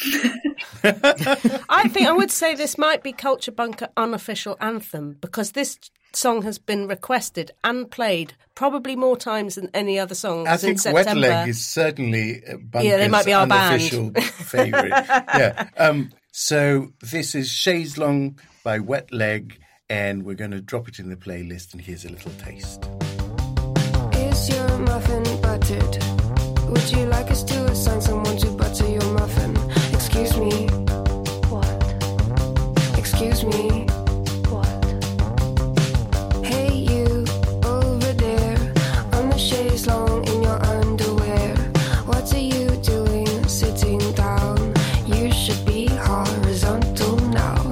I think I would say this might be Culture Bunker unofficial anthem, because this song has been requested and played probably more times than any other song I since think September. Wet Leg is certainly Bunker's yeah, they might be our unofficial favourite. Yeah. Um, so this is Chaise Longue by Wet Leg, and we're going to drop it in the playlist, and here's a little taste. Is your muffin buttered? Would you like us to assign someone to butter your muffin? Excuse me. What? Excuse me. What? Hey, you over there on the chaise longue in your underwear. What are you doing sitting down? You should be horizontal now.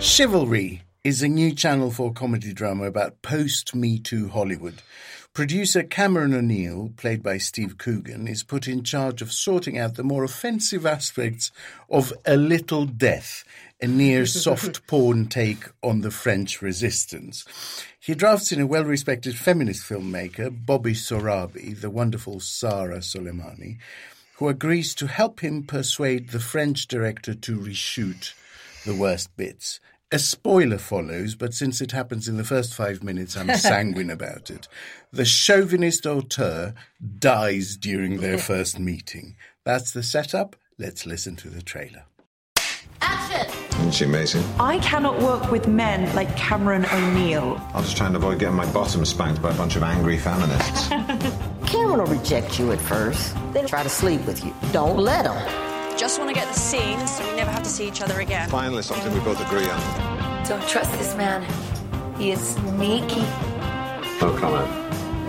Chivalry is a new Channel four comedy drama about post-Me Too Hollywood. Producer Cameron O'Neill, played by Steve Coogan, is put in charge of sorting out the more offensive aspects of A Little Death, a near soft porn take on the French resistance. He drafts in a well-respected feminist filmmaker, Bobby Sorabi, the wonderful Sarah Solemani, who agrees to help him persuade the French director to reshoot the worst bits. A spoiler follows, but since it happens in the first five minutes, I'm sanguine about it. The chauvinist auteur dies during their first meeting. That's the setup. Let's listen to the trailer. Action! Isn't she amazing? I cannot work with men like Cameron O'Neill. I'll just try and avoid getting my bottom spanked by a bunch of angry feminists. Cameron will reject you at first, then try to sleep with you. Don't let him. Just want to get the scene so we never have to see each other again. Finally, something we both agree on. Don't trust this man. He is sneaky. No comment.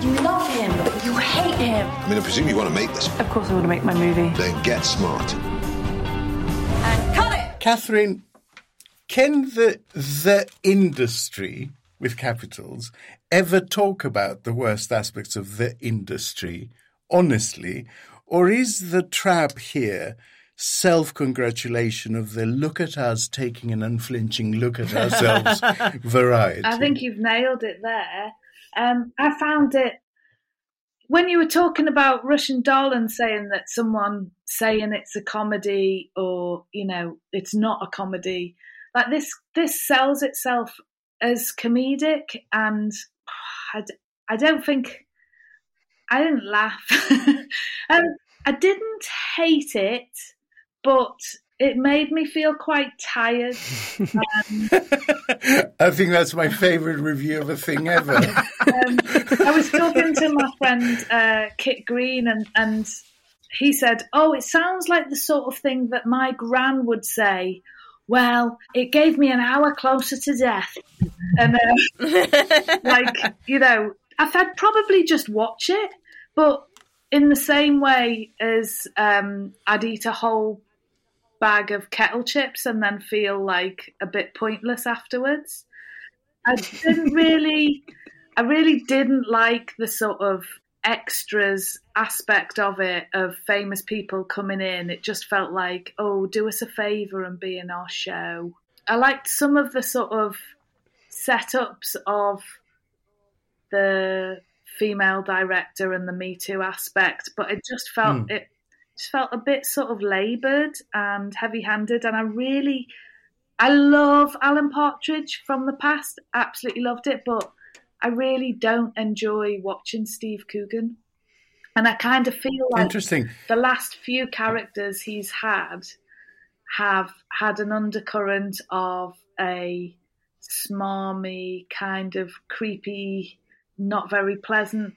You love him, but you hate him. I mean, I presume you want to make this. Of course I want to make my movie. Then get smart. And cut it! Kathryn, can the, the industry, with capitals, ever talk about the worst aspects of the industry, honestly? Or is the trap here self-congratulation of the look at us taking an unflinching look at ourselves variety? I think you've nailed it there. Um, I found it, when you were talking about Russian Doll and saying that someone saying it's a comedy or, you know, it's not a comedy, like this this sells itself as comedic, and I, I don't think... I didn't laugh. um, I didn't hate it, but it made me feel quite tired. Um, I think that's my favourite review of a thing ever. um, I was talking to my friend uh, Kit Green, and, and he said, oh, it sounds like the sort of thing that my gran would say. Well, it gave me an hour closer to death. And uh, like, you know, I'd probably just watch it. But in the same way as um, I'd eat a whole bag of kettle chips and then feel like a bit pointless afterwards, I didn't really, I really didn't like the sort of extras aspect of it, of famous people coming in. It just felt like, oh, do us a favour and be in our show. I liked some of the sort of setups of the female director and the Me Too aspect, but it just felt mm. it just felt a bit sort of laboured and heavy-handed. And I really, I love Alan Partridge from the past, absolutely loved it, but I really don't enjoy watching Steve Coogan. And I kind of feel like Interesting. the last few characters he's had have had an undercurrent of a smarmy, kind of creepy, not very pleasant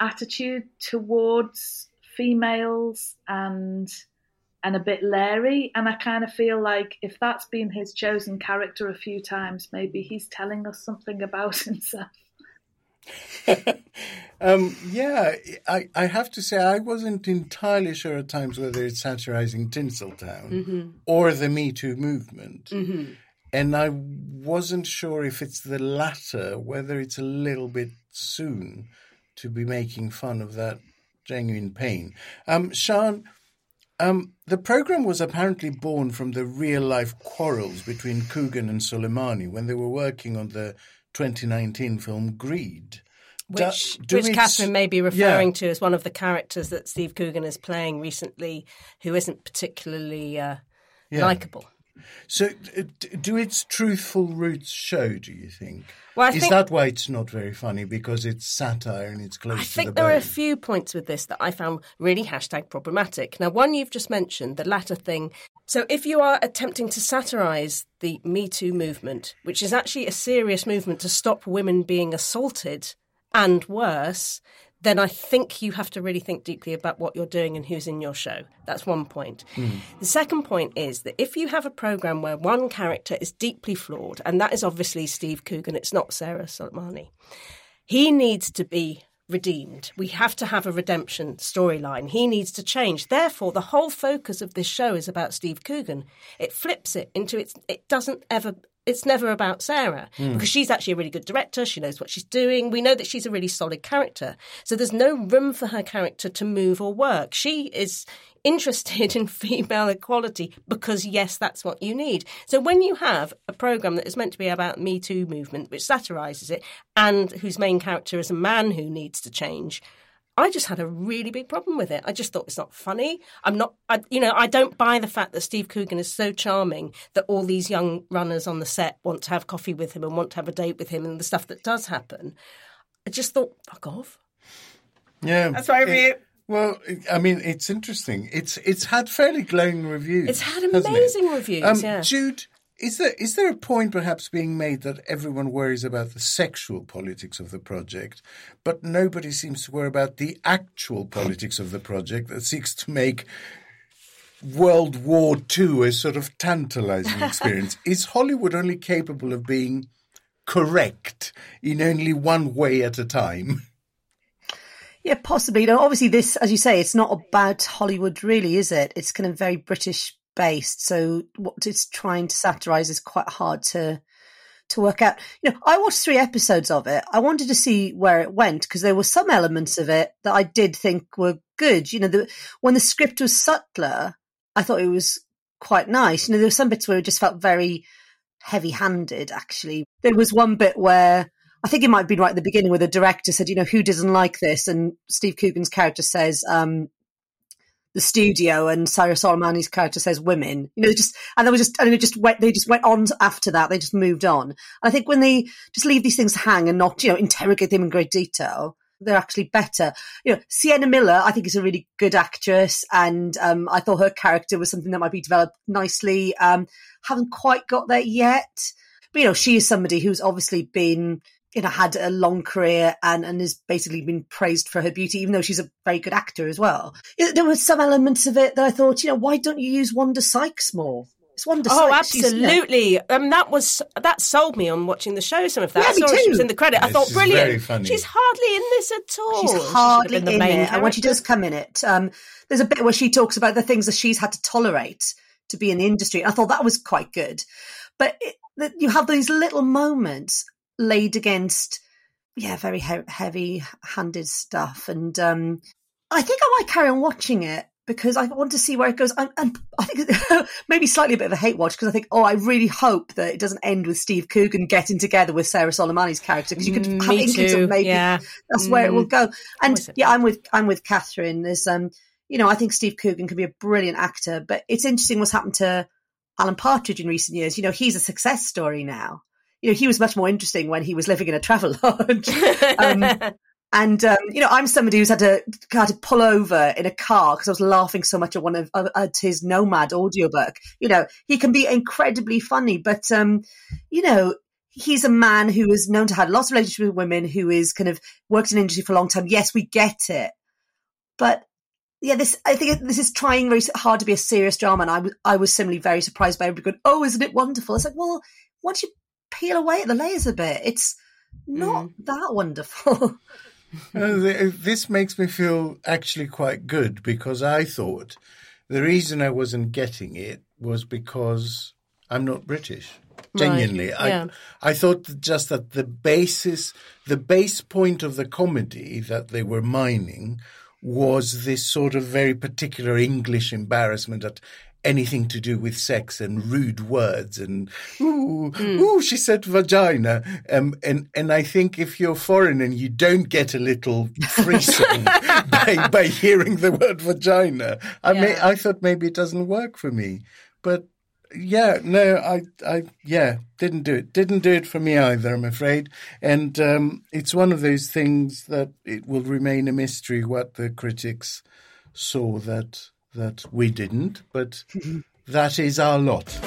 attitude towards females, and and a bit leery. And I kind of feel like if that's been his chosen character a few times, maybe he's telling us something about himself. um, yeah, I, I have to say I wasn't entirely sure at times whether it's satirising Tinseltown mm-hmm. or the Me Too movement. Mm-hmm. And I wasn't sure if it's the latter, whether it's a little bit soon to be making fun of that genuine pain. Um, Siân, um, the programme was apparently born from the real-life quarrels between Coogan and Soleimani when they were working on the twenty nineteen film Greed. Which, do, do which Kathryn may be referring yeah. to as one of the characters that Steve Coogan is playing recently, who isn't particularly uh, yeah. likeable. So do its truthful roots show, do you think? Well, I Is think, that why it's not very funny, because it's satire and it's close I to the I think there bone? Are a few points with this that I found really hashtag problematic. Now, one you've just mentioned, the latter thing. So if you are attempting to satirise the Me Too movement, which is actually a serious movement to stop women being assaulted and worse, then I think you have to really think deeply about what you're doing and who's in your show. That's one point. Mm. The second point is that if you have a programme where one character is deeply flawed, and that is obviously Steve Coogan, it's not Sarah Solemani, he needs to be redeemed. We have to have a redemption storyline. He needs to change. Therefore, the whole focus of this show is about Steve Coogan. It flips it into its... It doesn't ever... It's never about Sarah, mm. because she's actually a really good director. She knows what she's doing. We know that she's a really solid character. So there's no room for her character to move or work. She is interested in female equality because, yes, that's what you need. So when you have a programme that is meant to be about Me Too movement, which satirises it, and whose main character is a man who needs to change, I just had a really big problem with it. I just thought it's not funny. I'm not, I, you know, I don't buy the fact that Steve Coogan is so charming that all these young runners on the set want to have coffee with him and want to have a date with him and the stuff that does happen. I just thought, fuck off. Yeah. That's why I read it. Well, I mean, it's interesting. It's It's had fairly glowing reviews. It's had amazing it? reviews, um, yeah. Jude, is there is there a point perhaps being made that everyone worries about the sexual politics of the project, but nobody seems to worry about the actual politics of the project that seeks to make World War Two a sort of tantalizing experience? Is Hollywood only capable of being correct in only one way at a time? Yeah, possibly. You know, obviously this, as you say, it's not about Hollywood really, is it? It's kind of very British based, so what it's trying to satirise is quite hard to to work out. You know, I watched three episodes of it. I wanted to see where it went because there were some elements of it that I did think were good. You know, the, when the script was subtler, I thought it was quite nice. You know, there were some bits where it just felt very heavy-handed, actually. There was one bit where, I think it might have been right at the beginning, where the director said, you know, who doesn't like this? And Steve Coogan's character says... um the studio, and Sarah Solemani's character says women, you know, just, and they were just, and they just went, they just went on after that. They just moved on. And I think when they just leave these things hang and not, you know, interrogate them in great detail, they're actually better. You know, Sienna Miller, I think, is a really good actress. And um, I thought her character was something that might be developed nicely. Um, haven't quite got there yet, but you know, she is somebody who's obviously been, you know, had a long career and, and has basically been praised for her beauty, even though she's a very good actor as well. There were some elements of it that I thought, you know, why don't you use Wanda Sykes more? It's Wanda oh, Sykes. Oh, absolutely. Um, that was that sold me on watching the show, some of that. Yeah, I saw me too. She was in the credit. Yes, I thought, brilliant. She's hardly in this at all. She's hardly in it. Character. And when she does come in it, um, there's a bit where she talks about the things that she's had to tolerate to be in the industry. I thought that was quite good. But it, that you have these little moments laid against, yeah, very he- heavy-handed stuff. And um, I think I might carry on watching it because I want to see where it goes. And, and I think maybe slightly a bit of a hate watch because I think, oh, I really hope that it doesn't end with Steve Coogan getting together with Sarah Solemani's character, because you could mm, have inklings of maybe yeah. that's mm. where it will go. And yeah, I'm with I'm with Kathryn. There's, um, you know, I think Steve Coogan can be a brilliant actor, but it's interesting what's happened to Alan Partridge in recent years. You know, he's a success story now. You know, he was much more interesting when he was living in a travelodge. um, and, um, you know, I'm somebody who's had to, had to pull over in a car because I was laughing so much at one of at his Nomad audiobook. You know, he can be incredibly funny, but, um, you know, he's a man who is known to have lots of relationships with women, who is kind of worked in the industry for a long time. Yes, we get it. But, yeah, this I think this is trying very hard to be a serious drama. And I, w- I was similarly very surprised by everybody going, oh, isn't it wonderful? It's like, well, once you peel away at the layers a bit, it's not mm. that wonderful. No, this makes me feel actually quite good, because I thought the reason I wasn't getting it was because I'm not British. Genuinely. Right. Yeah. I, I thought just that the basis, the base point of the comedy that they were mining was this sort of very particular English embarrassment at anything to do with sex and rude words and, ooh, mm. ooh, she said vagina. Um, and, and I think if you're foreign and you don't get a little threesome by, by hearing the word vagina, I, yeah. may, I thought maybe it doesn't work for me. But yeah, no, I, I, yeah, didn't do it. Didn't do it for me either, I'm afraid. And um, it's one of those things that it will remain a mystery what the critics saw that that we didn't, but that is our lot.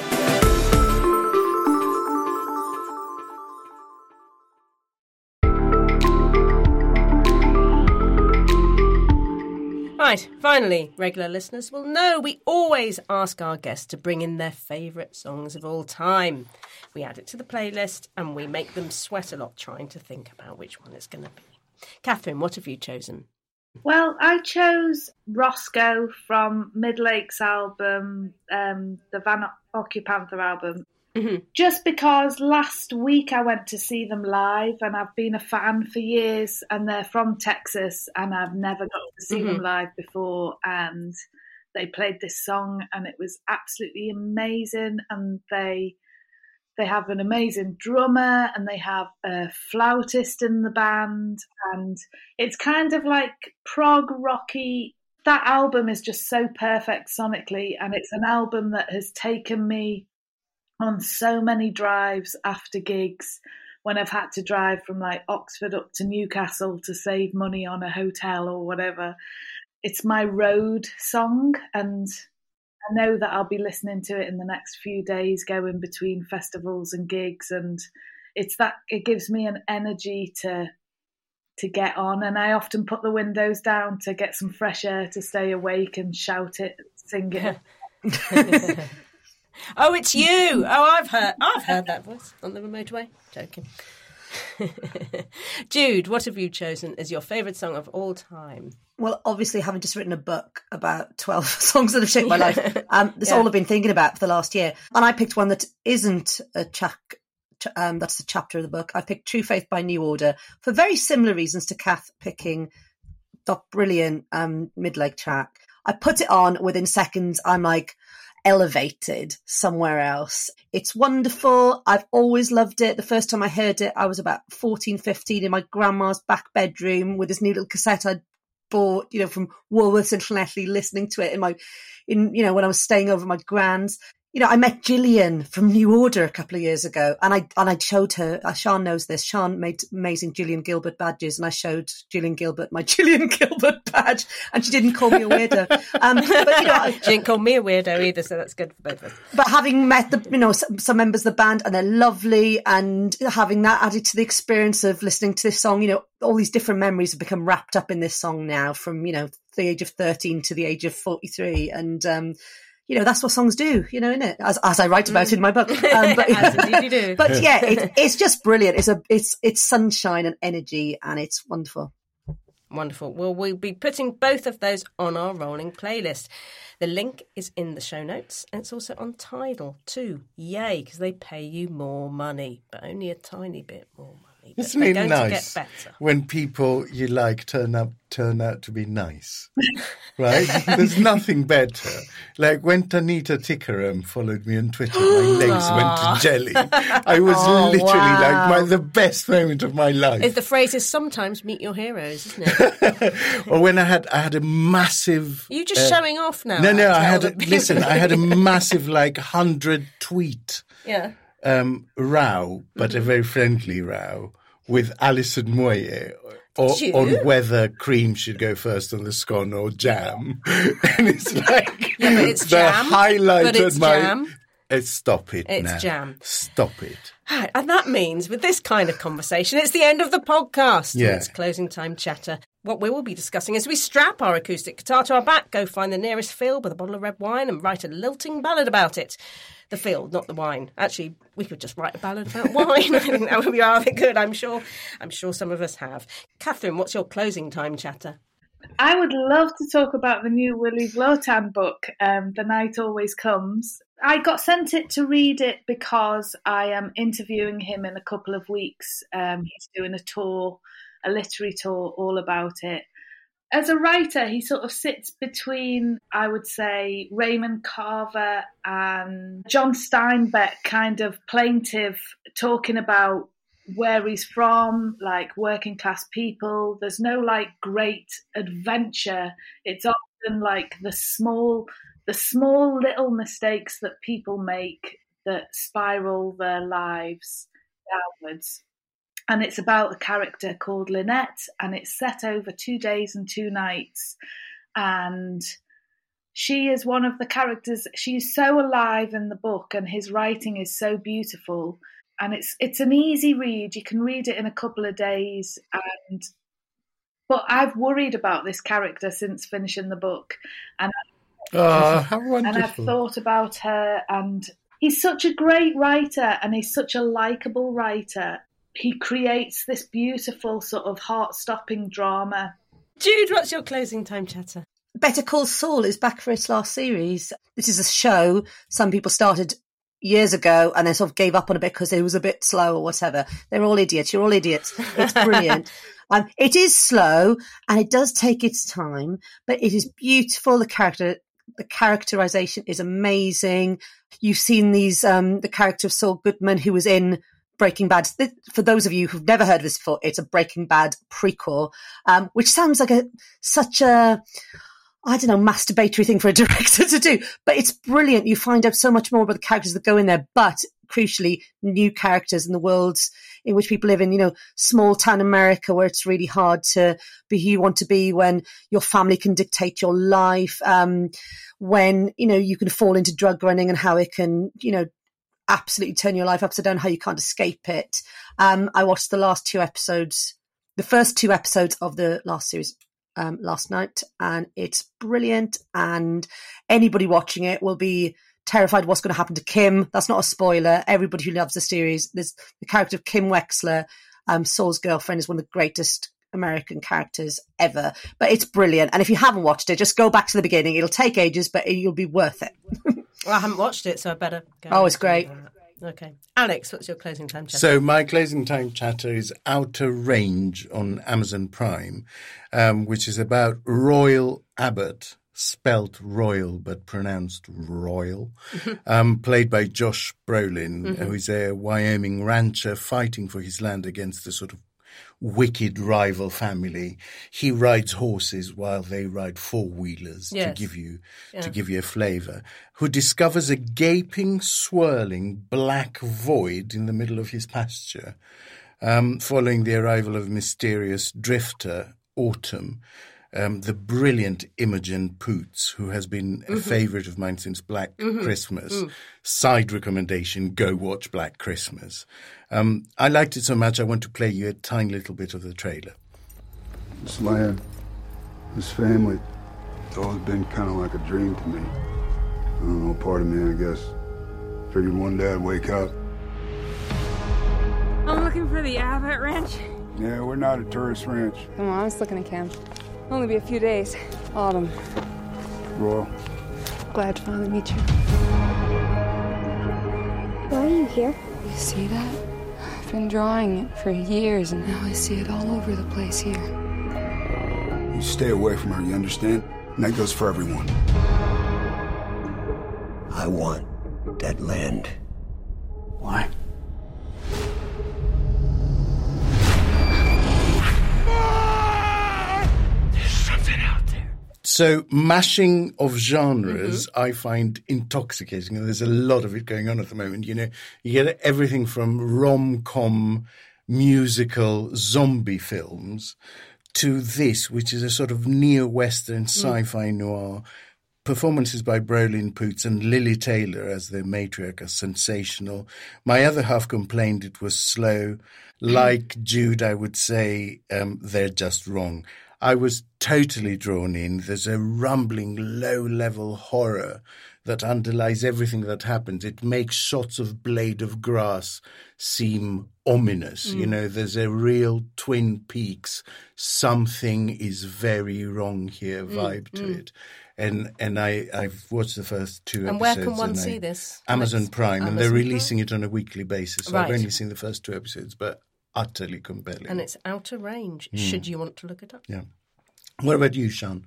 Right, finally, regular listeners will know we always ask our guests to bring in their favourite songs of all time. We add it to the playlist and we make them sweat a lot trying to think about which one it's going to be. Kathryn, what have you chosen? Well, I chose Roscoe from Midlake's album, um, the Van Occupantha album, mm-hmm. just because last week I went to see them live and I've been a fan for years and they're from Texas and I've never got to see mm-hmm. them live before, and they played this song and it was absolutely amazing, and they... They have an amazing drummer and they have a flautist in the band, and it's kind of like prog rocky. That album is just so perfect sonically, and it's an album that has taken me on so many drives after gigs when I've had to drive from like Oxford up to Newcastle to save money on a hotel or whatever. It's my road song, and I know that I'll be listening to it in the next few days going between festivals and gigs, and it's that it gives me an energy to to get on, and I often put the windows down to get some fresh air to stay awake and shout it, sing it. Oh, it's you. Oh, I've heard I've heard that voice on the motorway. Joking. Jude, what have you chosen as your favourite song of all time? Well, obviously, having just written a book about twelve songs that have shaped my yeah. life, um, that's yeah. all I've been thinking about for the last year. And I picked one that isn't a chapter, ch- um, that's a chapter of the book. I picked True Faith by New Order for very similar reasons to Kath picking that brilliant um, Midlake track. I put it on, within seconds, I'm like, elevated somewhere else. It's wonderful. I've always loved it. The first time I heard it, I was about fourteen, fifteen in my grandma's back bedroom with this new little cassette I'd bought, you know, from Woolworths in Llanelli, listening to it in my, in, you know, when I was staying over at my grand's. You know, I met Gillian from New Order a couple of years ago, and I and I showed her. Uh, Siân knows this. Siân made amazing Gillian Gilbert badges, and I showed Gillian Gilbert my Gillian Gilbert badge, and she didn't call me a weirdo. Um, but, you know, I, she didn't call me a weirdo either, so that's good for both of us. But having met the, you know, some, some members of the band, and they're lovely, and having that added to the experience of listening to this song, you know, all these different memories have become wrapped up in this song now, from you know the age of thirteen to the age of forty-three, and. Um, You know, that's what songs do, you know, innit? As as I write about mm. in my book. Um, but, as indeed you do. But yeah, it, it's just brilliant. It's a it's it's sunshine and energy, and it's wonderful. Wonderful. Well, we'll be putting both of those on our rolling playlist. The link is in the show notes, and it's also on Tidal too. Yay, because they pay you more money, but only a tiny bit more money. Isn't it nice when people you like turn up? Turn out to be nice, right? There's nothing better. Like when Tanita Tikaram followed me on Twitter, my legs Aww. went to jelly. I was oh, literally wow. like my, the best moment of my life. If the phrase is sometimes meet your heroes, isn't it? Or when I had I had a massive. Are you just uh, showing off now? No, no. I had a, listen. I had a massive like hundred tweet yeah um, row, but mm-hmm. a very friendly row with Alison Moyet. Or, on whether cream should go first on the scone or jam. And it's like yeah, but it's the jam, highlight but it's of my... Jam. It's, stop it It's now. jam. Stop it. And that means, with this kind of conversation, it's the end of the podcast. Yeah. It's closing time chatter. What we will be discussing is we strap our acoustic guitar to our back, go find the nearest field with a bottle of red wine and write a lilting ballad about it. The field, not the wine. Actually, we could just write a ballad about wine. I think that would be rather good, I'm sure. I'm sure some of us have. Kathryn, what's your closing time chatter? I would love to talk about the new Willie Vlotán book, um, The Night Always Comes. I got sent it to read it because I am interviewing him in a couple of weeks. Um, he's doing a tour, a literary tour, all about it. As a writer, he sort of sits between, I would say, Raymond Carver and John Steinbeck, kind of plaintive, talking about where he's from, like working class people. There's no like great adventure. It's often like the small... the small little mistakes that people make that spiral their lives downwards. And it's about a character called Lynette, and it's set over two days and two nights. And she is one of the characters. She's so alive in the book, and his writing is so beautiful. And it's it's an easy read. You can read it in a couple of days. And but I've worried about this character since finishing the book, and oh, how wonderful. And I've thought about her. And he's such a great writer, and he's such a likable writer. He creates this beautiful sort of heart-stopping drama. Jude, what's your closing time chatter? Better Call Saul is back for its last series. This is a show some people started years ago and then sort of gave up on a bit because it was a bit slow or whatever. They're all idiots. You're all idiots. It's brilliant. um, it is slow and it does take its time, but it is beautiful. The character... The characterisation is amazing. You've seen these, um, the character of Saul Goodman, who was in Breaking Bad. For those of you who've never heard of this before, it's a Breaking Bad prequel, um, which sounds like a such a, I don't know, masturbatory thing for a director to do. But it's brilliant. You find out so much more about the characters that go in there, but crucially, new characters in the worlds in which people live in, you know, small town America, where it's really hard to be who you want to be when your family can dictate your life, um, when, you know, you can fall into drug running and how it can, you know, absolutely turn your life upside down, how you can't escape it. Um, I watched the last two episodes, the first two episodes of the last series um, last night, and it's brilliant. And anybody watching it will be terrified what's going to happen to Kim. That's not a spoiler. Everybody who loves the series, there's the character of Kim Wexler, um, Saul's girlfriend, is one of the greatest American characters ever. But it's brilliant. And if you haven't watched it, just go back to the beginning. It'll take ages, but it'll be worth it. Well, I haven't watched it, so I better go. Oh, it's great. Okay. Alex, what's your closing time chatter? So my closing time chatter is Outer Range on Amazon Prime, um, which is about Royal Abbott, spelt royal but pronounced royal, um, played by Josh Brolin, mm-hmm. who's a Wyoming rancher fighting for his land against a sort of wicked rival family. He rides horses while they ride four-wheelers, yes. to give you yeah. to give you a flavour, who discovers a gaping, swirling black void in the middle of his pasture, um, following the arrival of a mysterious drifter, Autumn, Um, the brilliant Imogen Poots, who has been mm-hmm. a favourite of mine since Black mm-hmm. Christmas. Mm. Side recommendation, go watch Black Christmas. Um, I liked it so much I want to play you a tiny little bit of the trailer. This land, this family, it's always been kind of like a dream to me. I don't know, part of me, I guess. Figured one day I'd wake up. I'm looking for the Abbott Ranch. Yeah, we're not a tourist ranch. Come on, I was looking at Cam. Only be a few days. Autumn. Royal. Glad to finally meet you. Why are you here? You see that? I've been drawing it for years, and now I see it all over the place here. You stay away from her, you understand? And that goes for everyone. I want that land. Why? So mashing of genres mm-hmm. I find intoxicating, and there's a lot of it going on at the moment. You know, you get everything from rom-com, musical, zombie films to this, which is a sort of neo-Western sci-fi mm. noir. Performances by Brolin, Poots and Lily Taylor as the matriarch are sensational. My other half complained it was slow. Like Jude, I would say um, they're just wrong. I was totally drawn in. There's a rumbling, low-level horror that underlies everything that happens. It makes shots of blade of grass seem ominous. Mm. You know, there's a real Twin Peaks, something is very wrong here vibe mm. to mm. it. And and I, I've watched the first two and episodes. And where can one see I, this? Amazon Let's, Prime. Amazon and they're releasing Prime? It on a weekly basis. So right. I've only seen the first two episodes, but utterly compelling. And it's Outer Range, mm. should you want to look it up. Yeah. What about you, Siân?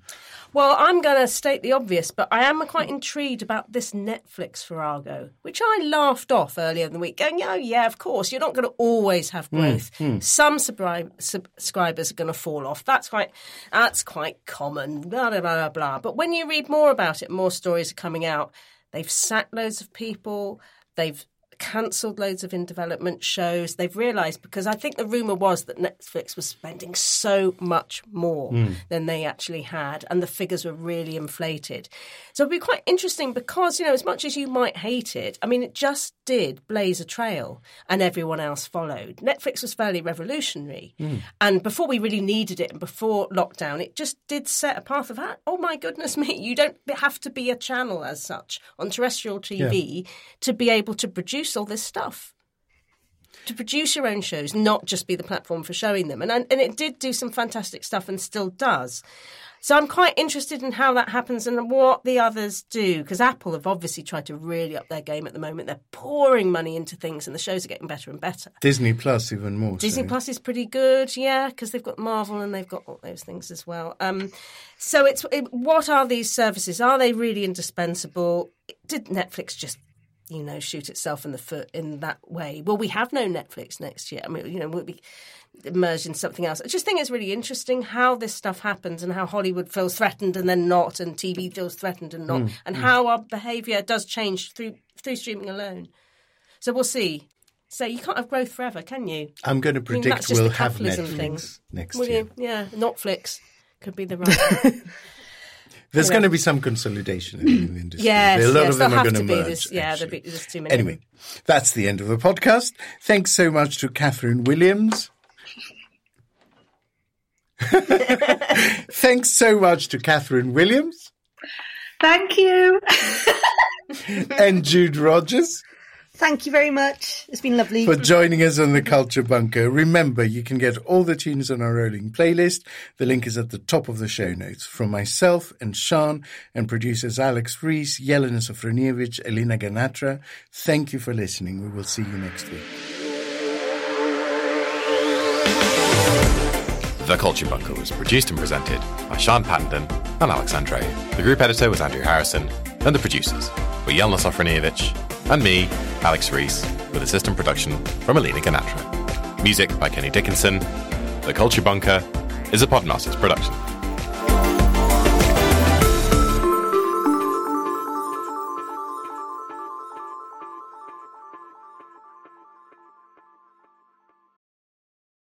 Well, I'm going to state the obvious, but I am quite intrigued about this Netflix farrago, which I laughed off earlier in the week, going, oh, yeah, of course, you're not going to always have growth. Mm, mm. Some subri- subscribers are going to fall off. That's quite, that's quite common, blah, blah, blah, blah. But when you read more about it, more stories are coming out. They've sacked loads of people. They've cancelled loads of in development shows. They've realised, because I think the rumour was that Netflix was spending so much more mm. than they actually had, and the figures were really inflated. So it'd be quite interesting because, you know, as much as you might hate it, I mean, it just did blaze a trail and everyone else followed. Netflix was fairly revolutionary. Mm. And before we really needed it and before lockdown, it just did set a path of, oh my goodness me, you don't have to be a channel as such on terrestrial T V yeah. to be able to produce all this stuff, to produce your own shows, not just be the platform for showing them. And and it did do some fantastic stuff and still does. So I'm quite interested in how that happens and what the others do, because Apple have obviously tried to really up their game at the moment. They're pouring money into things and the shows are getting better and better. Disney Plus even more. Disney so. Plus is pretty good, yeah, because they've got Marvel and they've got all those things as well. Um, so it's it, what are these services? Are they really indispensable? Did Netflix just... you know, shoot itself in the foot in that way? Well, we have no Netflix next year. I mean, you know, we'll be immersed in something else. I just think it's really interesting how this stuff happens and how Hollywood feels threatened and then not, and T V feels threatened and not, mm, and mm. how our behaviour does change through through streaming alone. So we'll see. So you can't have growth forever, can you? I'm going to predict I mean, that's just we'll the have Netflix thing. next Will year. You? Yeah, Netflix could be the right There's anyway. going to be some consolidation in the industry. Yes, a lot yes, of them are going to, to merge. This, yeah, there'll be just too many. Anyway, that's the end of the podcast. Thanks so much to Kathryn Williams. Thanks so much to Kathryn Williams. Thank you. And Jude Rogers. Thank you very much. It's been lovely. For joining us on the Culture Bunker. Remember, you can get all the tunes on our rolling playlist. The link is at the top of the show notes. From myself and Siân and producers Alex Reese, Yelena Sofronievich, Elena Ganatra, thank you for listening. We will see you next week. The Culture Bunker was produced and presented by Siân Pattenden and Alex Andreou. The group editor was Andrew Harrison, and the producers were Yelena Sofronievich and me, Alex Reese, with assistant production from Alina Ganatra. Music by Kenny Dickinson. The Culture Bunker is a Podmasters production.